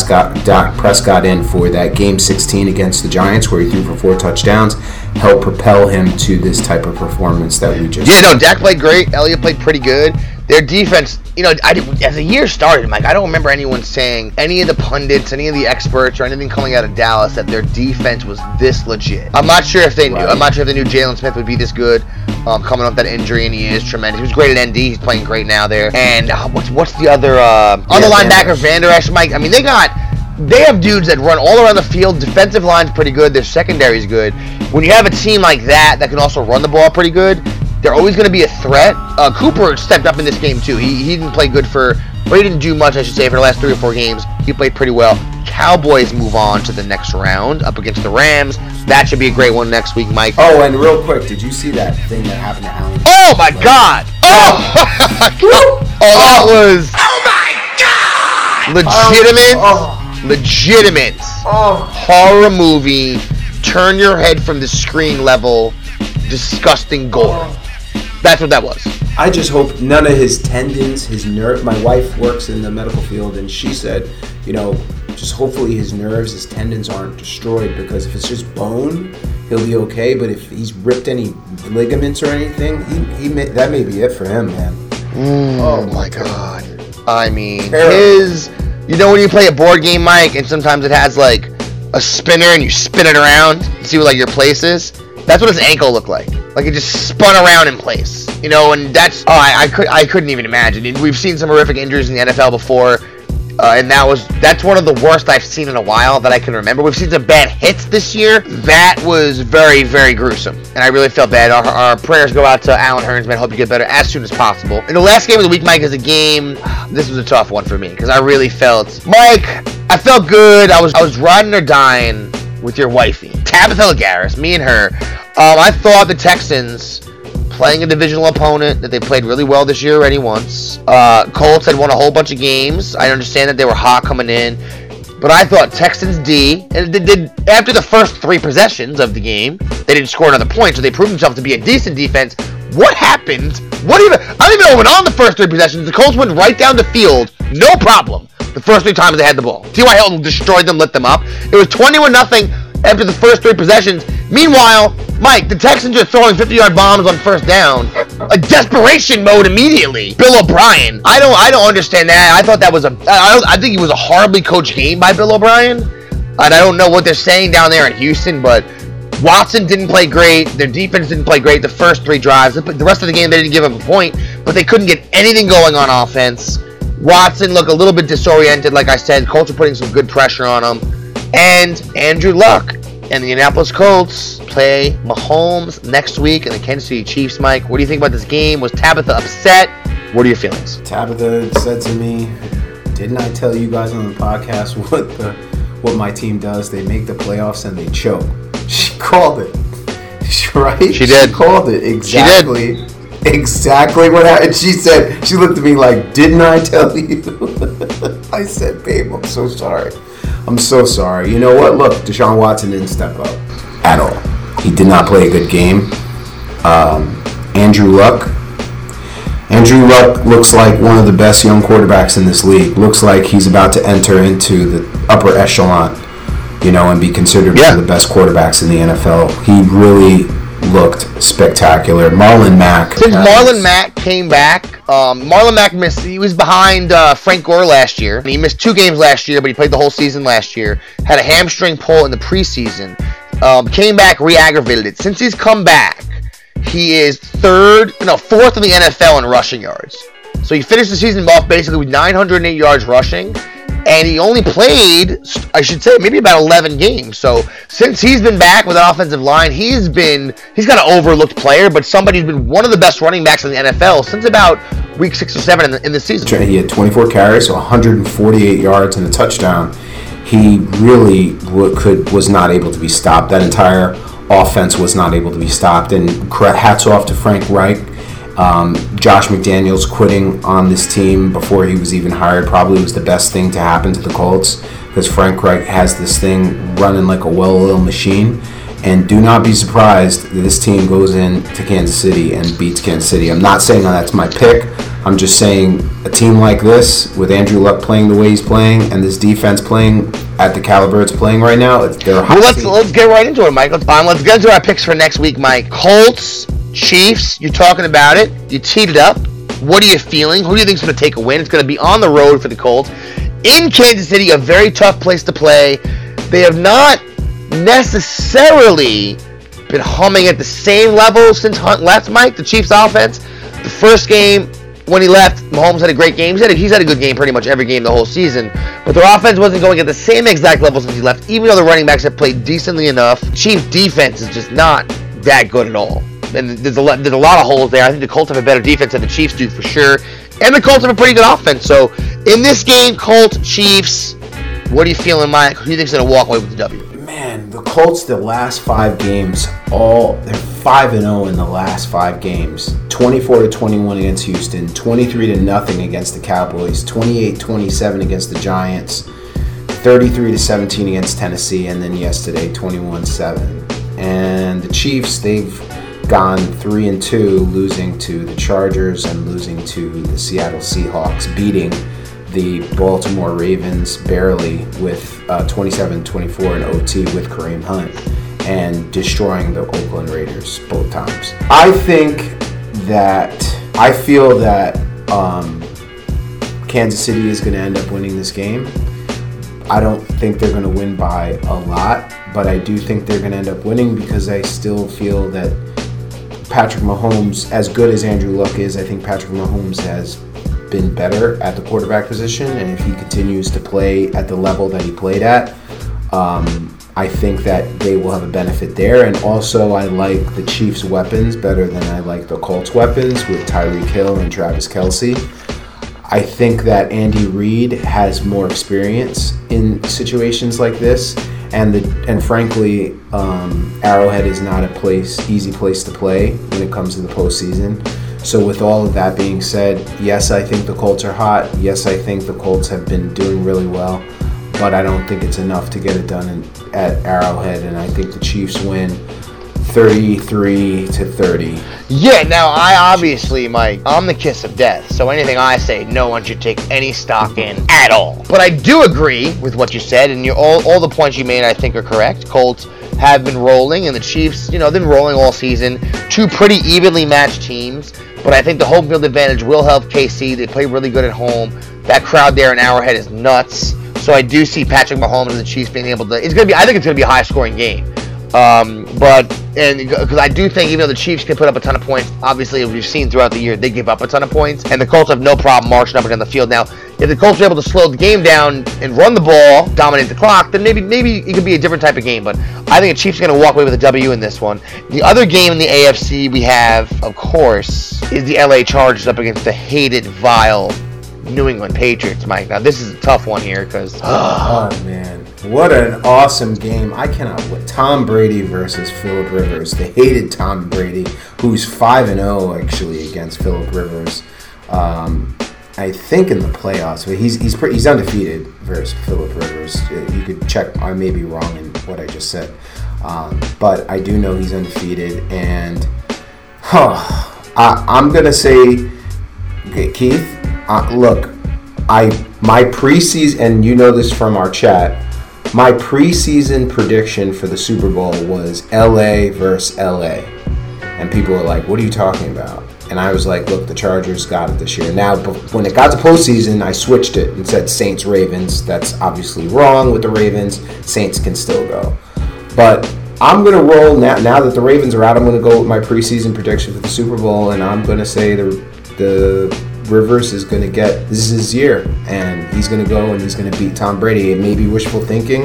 Prescott in for that Game sixteen against the Giants, where he threw for four touchdowns, helped propel him to this type of performance that we just... Yeah, no, Dak played great. Elliott played pretty good. Their defense, you know, I, as the year started, Mike, I don't remember anyone saying, any of the pundits, any of the experts, or anything coming out of Dallas, that their defense was this legit. I'm not sure if they knew. Right. I'm not sure if they knew Jalen Smith would be this good, um, coming off that injury, and he is tremendous. He was great at N D. He's playing great now there. And uh, what's what's the other uh, other yeah, linebacker, Van Der Esch, Mike? I mean, they got... They have dudes that run all around the field. Defensive line's pretty good. Their secondary's good. When you have a team like that that can also run the ball pretty good, they're always going to be a threat. Uh, Cooper stepped up in this game, too. He he didn't play good for... Well, he didn't do much, I should say, for the last three or four games. He played pretty well. Cowboys move on to the next round up against the Rams. That should be a great one next week, Mike. Oh, and real quick, did you see that thing that happened to Allen? Oh, my like, God. Oh. Oh, that was oh my God. Legitimate, oh. legitimate oh. horror movie. Turn your head from the screen level. Disgusting gore. Oh. That's what that was. I just hope none of his tendons, his nerve. My wife works in the medical field, and she said, you know, just hopefully his nerves, his tendons aren't destroyed, because if it's just bone, he'll be okay. But if he's ripped any ligaments or anything, he, he may, that may be it for him, man. Mm, oh my God. God. I mean, Terrible. his. You know when you play a board game, Mike, and sometimes it has like a spinner, and you spin it around to see what like your place is. That's what his ankle looked like. Like it just spun around in place, you know. And that's oh, I, I could I couldn't even imagine. And we've seen some horrific injuries in the N F L before, uh, and that was that's one of the worst I've seen in a while that I can remember. We've seen some bad hits this year. That was very very gruesome, and I really felt bad. Our, our prayers go out to Allen Hurns, man. Hope you get better as soon as possible. And the last game of the week, Mike, is a game. This was a tough one for me because I really felt, Mike, I felt good. I was I was riding or dying with your wifey, Tabitha Garris, me and her. Um, I thought the Texans, playing a divisional opponent that they played really well this year already once. Uh, Colts had won a whole bunch of games. I understand that they were hot coming in. But I thought Texans D, and they did, after the first three possessions of the game, they didn't score another point, so they proved themselves to be a decent defense. What happened? What even? I don't even know what went on the first three possessions. The Colts went right down the field, no problem. The first three times they had the ball. T Y. Hilton destroyed them, lit them up. It was twenty-one nothing after the first three possessions. Meanwhile, Mike, the Texans are throwing fifty-yard bombs on first down. A desperation mode immediately. Bill O'Brien. I don't I don't understand that. I thought that was a... I, I think it was a horribly coached game by Bill O'Brien. And I don't know what they're saying down there in Houston, but Watson didn't play great. Their defense didn't play great the first three drives. The rest of the game, they didn't give up a point, but they couldn't get anything going on offense. Watson looked a little bit disoriented, like I said. Colts are putting some good pressure on him. And Andrew Luck and the Indianapolis Colts play Mahomes next week and the Kansas City Chiefs, Mike. What do you think about this game? Was Tabitha upset? What are your feelings? Tabitha said to me, didn't I tell you guys on the podcast what the, what my team does? They make the playoffs and they choke. She called it. Right? She did. She called it. Exactly. She did. Exactly what happened. She said, she looked at me like, didn't I tell you? I said, babe, I'm so sorry. I'm so sorry. You know what? Look, Deshaun Watson didn't step up at all. He did not play a good game. Um, Andrew Luck. Andrew Luck looks like one of the best young quarterbacks in this league. Looks like he's about to enter into the upper echelon, you know, and be considered yeah. one of the best quarterbacks in the N F L. He really looked spectacular. Marlon Mack. Since Marlon Mack came back, um, Marlon Mack missed. He was behind uh, Frank Gore last year. He missed two games last year, but he played the whole season last year. Had a hamstring pull in the preseason. Um, came back, re-aggravated it. Since he's come back, he is third, no, fourth in the N F L in rushing yards. So he finished the season off basically with nine hundred eight yards rushing. And he only played, I should say, maybe about eleven games. So since he's been back with an offensive line, he's been, he's got an overlooked player, but somebody who's been one of the best running backs in the N F L since about week six or seven in the, in the season. He had twenty-four carries, so one hundred forty-eight yards and a touchdown. He really w- could was not able to be stopped. That entire offense was not able to be stopped. And hats off to Frank Reich. Um, Josh McDaniels quitting on this team before he was even hired probably was the best thing to happen to the Colts, because Frank Reich has this thing running like a well-oiled machine. And do not be surprised that this team goes in to Kansas City and beats Kansas City. I'm not saying that's my pick. I'm just saying a team like this, with Andrew Luck playing the way he's playing and this defense playing at the caliber it's playing right now, it's their hot well, let's team. Let's get right into it, Mike. Let's, um, let's get into our picks for next week, Mike. Colts, Chiefs, you're talking about it. You teed it up. What are you feeling? Who do you think is going to take a win? It's going to be on the road for the Colts. In Kansas City, a very tough place to play. They have not necessarily been humming at the same level since Hunt left, Mike, the Chiefs offense. The first game, when he left, Mahomes had a great game. He's had a, he's had a good game pretty much every game the whole season. But their offense wasn't going at the same exact level since he left, even though the running backs have played decently enough. Chiefs defense is just not that good at all. And there's a lot, there's a lot of holes there. I think the Colts have a better defense than the Chiefs do for sure, and the Colts have a pretty good offense. So in this game, Colts Chiefs, What do you feel in mind? Who do you think's going to walk away with the W? Man, the Colts, the last five games, all they're five and oh in the last five games. twenty-four to twenty-one against Houston, twenty-three to nothing against the Cowboys, twenty-eight twenty-seven against the Giants, thirty-three to seventeen against Tennessee, and then yesterday, twenty-one seven. And the Chiefs, they've gone three and two, losing to the Chargers and losing to the Seattle Seahawks, beating the Baltimore Ravens barely with uh, twenty-seven twenty-four in O T with Kareem Hunt, and destroying the Oakland Raiders both times. I think that I feel that um, Kansas City is going to end up winning this game. I don't think they're going to win by a lot, but I do think they're going to end up winning because I still feel that Patrick Mahomes, as good as Andrew Luck is, I think Patrick Mahomes has been better at the quarterback position, and if he continues to play at the level that he played at, um, I think that they will have a benefit there. And also, I like the Chiefs' weapons better than I like the Colts' weapons with Tyreek Hill and Travis Kelce. I think that Andy Reid has more experience in situations like this, and the and frankly, um, Arrowhead is not a place easy place to play when it comes to the postseason. So with all of that being said, yes, I think the Colts are hot. Yes, I think the Colts have been doing really well, but I don't think it's enough to get it done in, at Arrowhead, and I think the Chiefs win thirty-three to thirty. Yeah, now I obviously, Mike, I'm the kiss of death, so anything I say, no one should take any stock in at all. But I do agree with what you said, and you're all, all the points you made I think are correct. Colts have been rolling, and the Chiefs, you know, they've been rolling all season. Two pretty evenly matched teams. But I think the home field advantage will help K C. They play really good at home. That crowd there in Arrowhead is nuts. So I do see Patrick Mahomes and the Chiefs being able to. It's gonna be. I think it's gonna be a high-scoring game. Um, but and because I do think even though the Chiefs can put up a ton of points, obviously as we've seen throughout the year, they give up a ton of points, and the Colts have no problem marching up and down the field. Now, if the Colts are able to slow the game down and run the ball, dominate the clock, then maybe maybe it could be a different type of game. But I think the Chiefs are going to walk away with a W in this one. The other game in the A F C we have, of course, is the L A Chargers up against the hated, vile New England Patriots, Mike. Now, this is a tough one here because... Oh, oh, man. What an awesome game. I cannot wait. Tom Brady versus Philip Rivers. They hated Tom Brady, who's five and oh, actually, against Philip Rivers. Um, I think in the playoffs. But he's he's he's undefeated versus Philip Rivers. You could check. I may be wrong in what I just said. Um, but I do know he's undefeated. And huh, I, I'm going to say, okay, Keith, Uh, look, I my preseason, and you know this from our chat, my preseason prediction for the Super Bowl was L A versus L A. And people were like, what are you talking about? And I was like, look, the Chargers got it this year. Now, when it got to postseason, I switched it and said Saints-Ravens. That's obviously wrong with the Ravens. Saints can still go. But I'm going to roll now. Now that the Ravens are out, I'm going to go with my preseason prediction for the Super Bowl, and I'm going to say the the... Rivers is going to get, this is his year, and he's going to go and he's going to beat Tom Brady. It may be wishful thinking.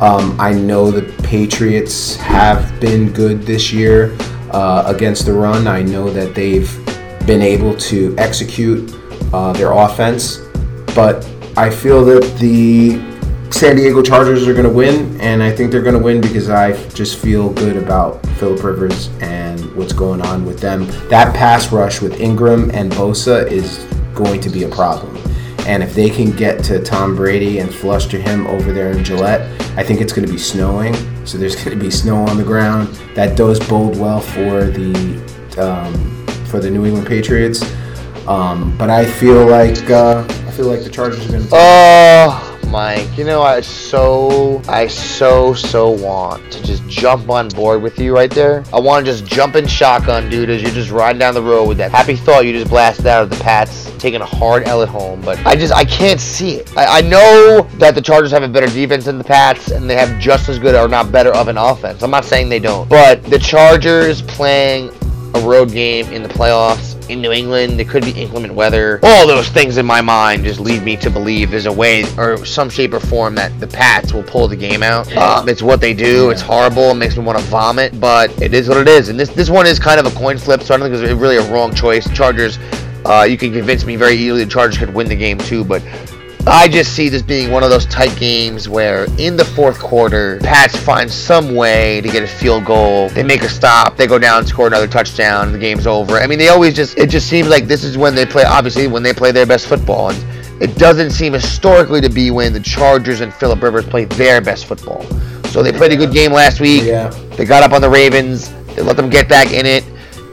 Um, I know the Patriots have been good this year uh, against the run. I know that they've been able to execute uh, their offense, but I feel that the San Diego Chargers are going to win, and I think they're going to win because I just feel good about Philip Rivers and what's going on with them. That pass rush with Ingram and Bosa is going to be a problem. And if they can get to Tom Brady and flush to him over there in Gillette, I think it's going to be snowing. So there's going to be snow on the ground. That does bode well for the um, for the New England Patriots. Um, but I feel like uh, I feel like the Chargers are going to. Oh. Mike, you know, I so, I so, so want to just jump on board with you right there. I want to just jump in shotgun, dude, as you're just riding down the road with that happy thought you just blasted out of the Pats, taking a hard L at home. But I just, I can't see it. I, I know that the Chargers have a better defense than the Pats, and they have just as good or not better of an offense. I'm not saying they don't. But the Chargers playing a road game in the playoffs, in New England, there could be inclement weather. All those things in my mind just lead me to believe there's a way or some shape or form that the Pats will pull the game out. Um, it's what they do. It's horrible. It makes me want to vomit, but it is what it is. And this this one is kind of a coin flip, so I don't think it's really a wrong choice. Chargers, uh, you can convince me very easily the Chargers could win the game too, but I just see this being one of those tight games where in the fourth quarter, Pats find some way to get a field goal. They make a stop. They go down, score another touchdown. The game's over. I mean, they always just, it just seems like this is when they play, obviously, when they play their best football. And it doesn't seem historically to be when the Chargers and Philip Rivers play their best football. So they played a good game last week. Yeah. They got up on the Ravens. They let them get back in it.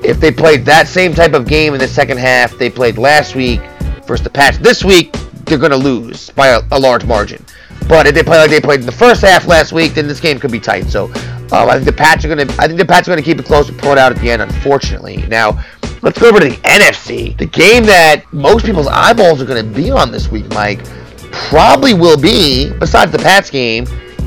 If they played that same type of game in the second half they played last week versus the Pats this week, they're going to lose by a, a large margin. But if they play like they played in the first half last week, then this game could be tight. So um, I think the Pats are going to I think the Pats are going to keep it close and pull it out at the end, unfortunately. Now, let's go over to the N F C. The game that most people's eyeballs are going to be on this week, Mike, probably will be, besides the Pats game,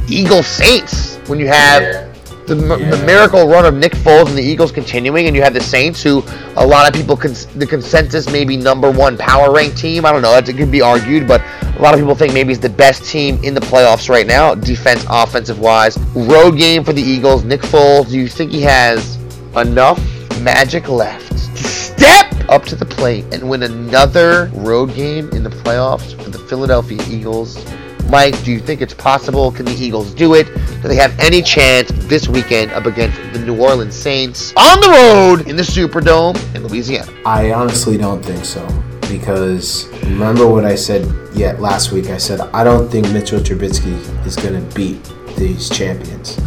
Eagles-Saints, when you have... Yeah. The, yeah. the miracle run of Nick Foles and the Eagles continuing, and you have the Saints, who a lot of people, cons- the consensus maybe number one power ranked team. I don't know, that could be argued, but a lot of people think maybe it's the best team in the playoffs right now, defense, offensive wise. Road game for the Eagles, Nick Foles, do you think he has enough magic left to step up to the plate and win another road game in the playoffs for the Philadelphia Eagles? Mike, do you think it's possible? Can the Eagles do it? Do they have any chance this weekend up against the New Orleans Saints on the road in the Superdome in Louisiana? I honestly don't think so, because remember what I said yet yeah, last week. I said I don't think Mitchell Trubisky is going to beat these champions.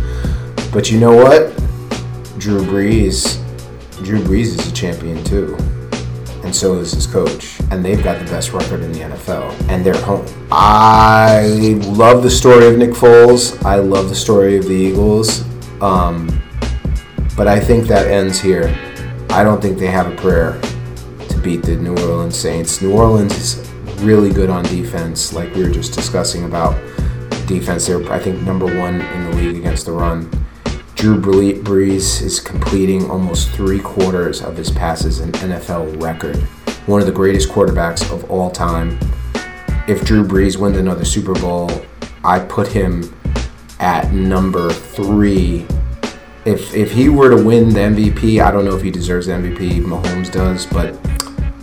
But you know what? Drew Brees, Drew Brees is a champion too. And so is his coach. And they've got the best record in the N F L. And they're home. I love the story of Nick Foles. I love the story of the Eagles. Um, but I think that ends here. I don't think they have a prayer to beat the New Orleans Saints. New Orleans is really good on defense, like we were just discussing about defense. They're, I think, number one in the league against the run. Drew Brees is completing almost three quarters of his passes, an N F L record. One of the greatest quarterbacks of all time. If Drew Brees wins another Super Bowl, I put him at number three. If if he were to win the M V P, I don't know if he deserves the M V P, Mahomes does, but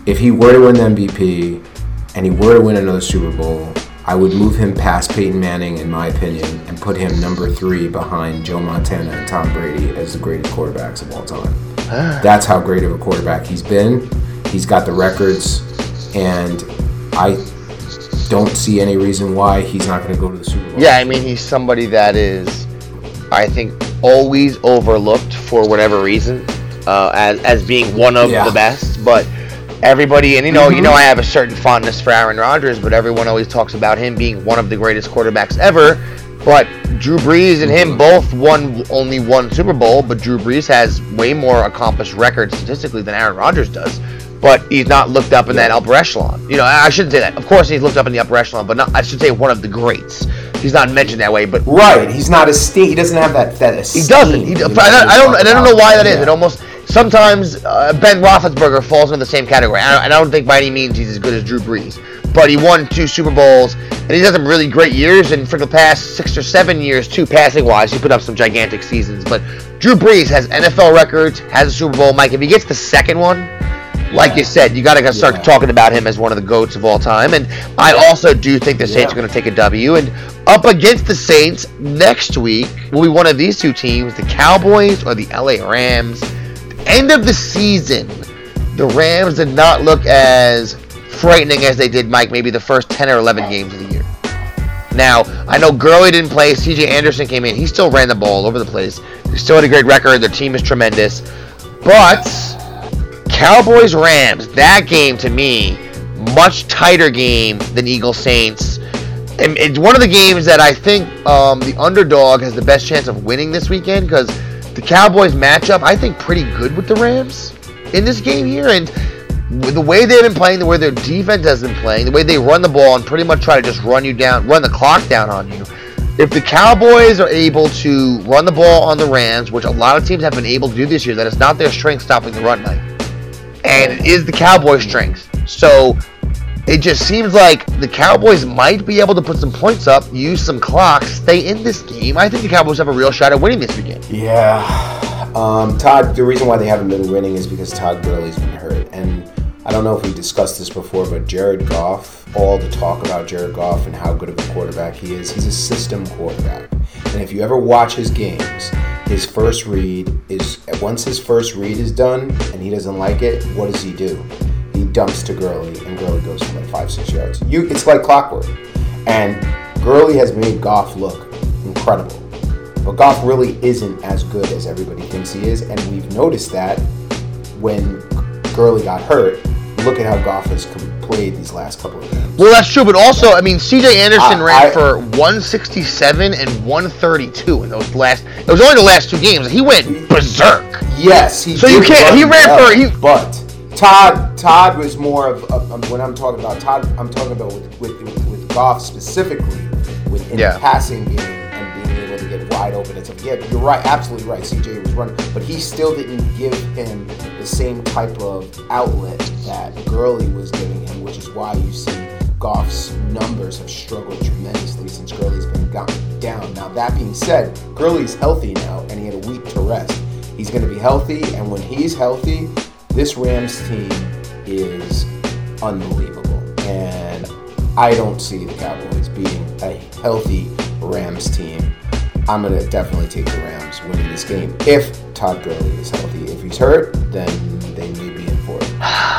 if he were to win the M V P and he were to win another Super Bowl, I would move him past Peyton Manning, in my opinion, and put him number three behind Joe Montana and Tom Brady as the greatest quarterbacks of all time. That's how great of a quarterback he's been. He's got the records, and I don't see any reason why he's not going to go to the Super Bowl. Yeah, I mean, he's somebody that is, I think, always overlooked for whatever reason, uh, as, as being one of yeah. the best, but... Everybody, and you know, mm-hmm. you know, I have a certain fondness for Aaron Rodgers, but everyone always talks about him being one of the greatest quarterbacks ever. But Drew Brees and him both won only one Super Bowl, but Drew Brees has way more accomplished records statistically than Aaron Rodgers does. But he's not looked up in that upper echelon. You know, I shouldn't say that. Of course, he's looked up in the upper echelon, but not, I should say one of the greats. He's not mentioned that way, but right, he's not esteemed. He doesn't have that that esteem. He doesn't. He, he doesn't I don't. I don't know why that is. Yeah. It almost. Sometimes uh, Ben Roethlisberger falls into the same category. I don't, I don't think by any means he's as good as Drew Brees. But he won two Super Bowls, and he's had some really great years. And for the past six or seven years, too, passing-wise, he put up some gigantic seasons. But Drew Brees has N F L records, has a Super Bowl. Mike, if he gets the second one, like yeah. you said, you got to start yeah. talking about him as one of the GOATs of all time. And I also do think the Saints yeah. are going to take a W. And up against the Saints next week will be one of these two teams, the Cowboys or the L A Rams. End of the season, the Rams did not look as frightening as they did, Mike, maybe the first ten or eleven games of the year. Now, I know Gurley didn't play. C J Anderson came in. He still ran the ball all over the place. They still had a great record. Their team is tremendous. But Cowboys-Rams, that game to me, much tighter game than Eagles-Saints. And it's one of the games that I think um, the underdog has the best chance of winning this weekend, because the Cowboys matchup, I think, pretty good with the Rams in this game here. And the way they've been playing, the way their defense has been playing, the way they run the ball and pretty much try to just run you down, run the clock down on you. If the Cowboys are able to run the ball on the Rams, which a lot of teams have been able to do this year, that is not their strength stopping the run, Mike. And it is the Cowboys' strength. So it just seems like the Cowboys might be able to put some points up, use some clock, stay in this game. I think the Cowboys have a real shot at winning this weekend. Yeah. Um, Todd, the reason why they haven't been winning is because Todd Gurley's been hurt. And I don't know if we discussed this before, but Jared Goff, all the talk about Jared Goff and how good of a quarterback he is, he's a system quarterback. And if you ever watch his games, his first read is, once his first read is done and he doesn't like it, what does he do? He dumps to Gurley, and Gurley goes for like five, six yards. You, it's like clockwork. And Gurley has made Goff look incredible. But Goff really isn't as good as everybody thinks he is, and we've noticed that when Gurley got hurt. Look at how Goff has played these last couple of games. Well, that's true, but also, I mean, C J Anderson I, ran I, for one sixty-seven and one thirty-two in those last. It was only the last two games. He went berserk. Yes, he. So did you can't. He ran up, for. He, but Todd, Todd was more of a, um, when I'm talking about Todd. I'm talking about with with, with, with Goff specifically with in yeah. the passing game and being able to get wide open. It's yeah, you're right, absolutely right. C J was running, but he still didn't give him the same type of outlet that Gurley was giving him, which is why you see Goff's numbers have struggled tremendously since Gurley's been down. Now, that being said, Gurley's healthy now, and he had a week to rest. He's going to be healthy, and when he's healthy, this Rams team is unbelievable. And I don't see the Cowboys beating a healthy Rams team. I'm going to definitely take the Rams winning this game if Todd Gurley is healthy. If he's hurt, then they may be in for it.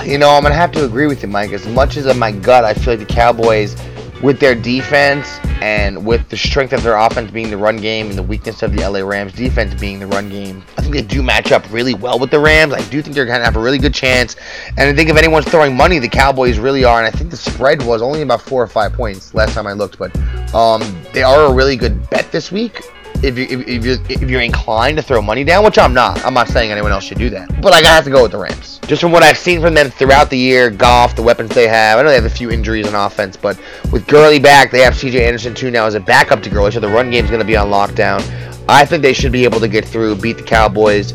You know, I'm going to have to agree with you, Mike. As much as in my gut, I feel like the Cowboys, with their defense and with the strength of their offense being the run game and the weakness of the L A Rams defense being the run game, I think they do match up really well with the Rams. I do think they're going to have a really good chance. And I think if anyone's throwing money, the Cowboys really are. And I think the spread was only about four or five points last time I looked. But um, they are a really good bet this week. If, you, if, you're, if you're inclined to throw money down, which I'm not. I'm not saying anyone else should do that. But I have to go with the Rams. Just from what I've seen from them throughout the year, Goff, the weapons they have. I know they have a few injuries on offense, but with Gurley back, they have C J Anderson too now as a backup to Gurley, so the run game's going to be on lockdown. I think they should be able to get through, beat the Cowboys.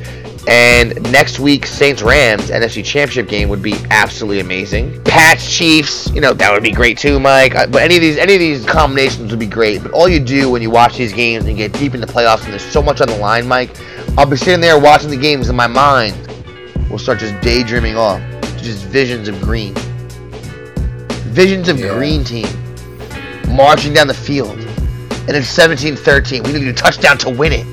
And next week, Saints-Rams N F C Championship game would be absolutely amazing. Pats-Chiefs, you know, that would be great too, Mike. But any of these any of these combinations would be great. But all you do when you watch these games and get deep in the playoffs and there's so much on the line, Mike, I'll be sitting there watching the games and my mind will start just daydreaming off. Just visions of green. Visions of yeah. green team marching down the field. And it's seventeen thirteen. We need a touchdown to win it.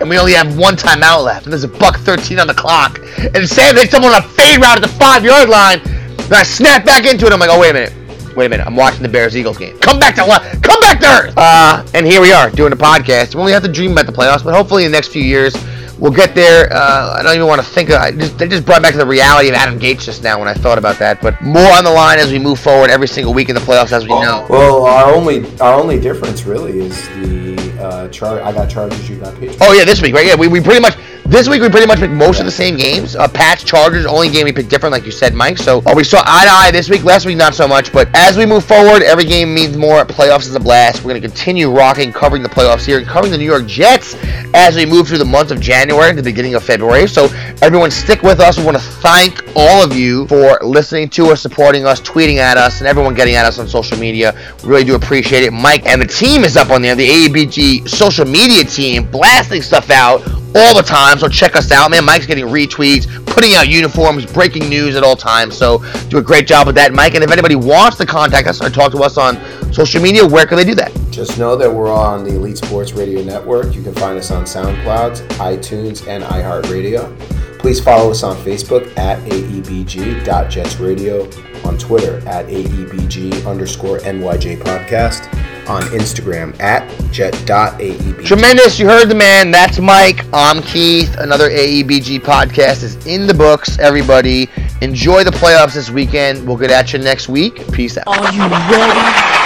And we only have one timeout left. And there's a buck thirteen on the clock. And Sam hits someone on a fade route at the five-yard line. And I snap back into it. I'm like, oh, wait a minute. Wait a minute. I'm watching the Bears-Eagles game. Come back to life. Come back to earth. Uh, and here we are doing a podcast. We only have to dream about the playoffs. But hopefully in the next few years, we'll get there. Uh, I don't even want to think. Of, I just, they just brought back to the reality of Adam Gase just now when I thought about that. But more on the line as we move forward every single week in the playoffs, as we know. Well, our only, our only difference really is the... Uh, char- I got Chargers, you got Patriots. Oh yeah, this week, right? Yeah, we, we pretty much this week we pretty much picked most yeah. of the same games. Uh, Pats, Chargers, only game we picked different, like you said, Mike. So oh, we saw eye to eye this week. Last week, not so much. But as we move forward, every game means more. Playoffs is a blast. We're gonna continue rocking, covering the playoffs here, and covering the New York Jets as we move through the month of January and the beginning of February. So everyone, stick with us. We want to thank all of you for listening to us, supporting us, tweeting at us, and everyone getting at us on social media. We really do appreciate it. Mike and the team is up on there. The A B G social media team blasting stuff out all the time, so check us out, man. Mike's getting retweets, putting out uniforms, breaking news at all times, so do a great job with that, Mike. And if anybody wants to contact us or talk to us on social media, where can they do that? Just know that we're on the Elite Sports Radio Network. You can find us on SoundCloud, iTunes, and iHeartRadio. Please follow us on Facebook at A E B G dot Jets Radio, on Twitter at A E B G underscore N Y J podcast, on Instagram at jet dot A E B G. Tremendous. You heard the man. That's Mike. I'm Keith. Another A E B G podcast is in the books, everybody. Enjoy the playoffs this weekend. We'll get at you next week. Peace out. Are you ready?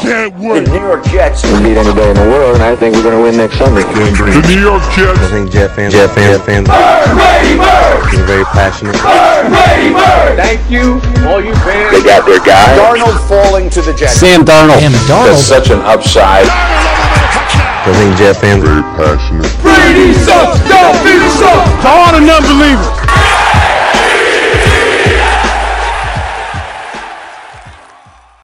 Can't win. The New York Jets can beat anybody in the world, and I think we're going to win next Sunday. The New York Jets. I think Jet fans, Jet fans, Jet fans, Bird, Brady, Bird. They're very passionate. Bird, Brady, Bird. Thank you, all you fans. They got their guy. Darnold falling to the Jets. Sam Darnold. Sam Darnold. That's such an upside. I think Jet fans are very passionate. Brady sucks. Doug Peterson. To all the non-believers.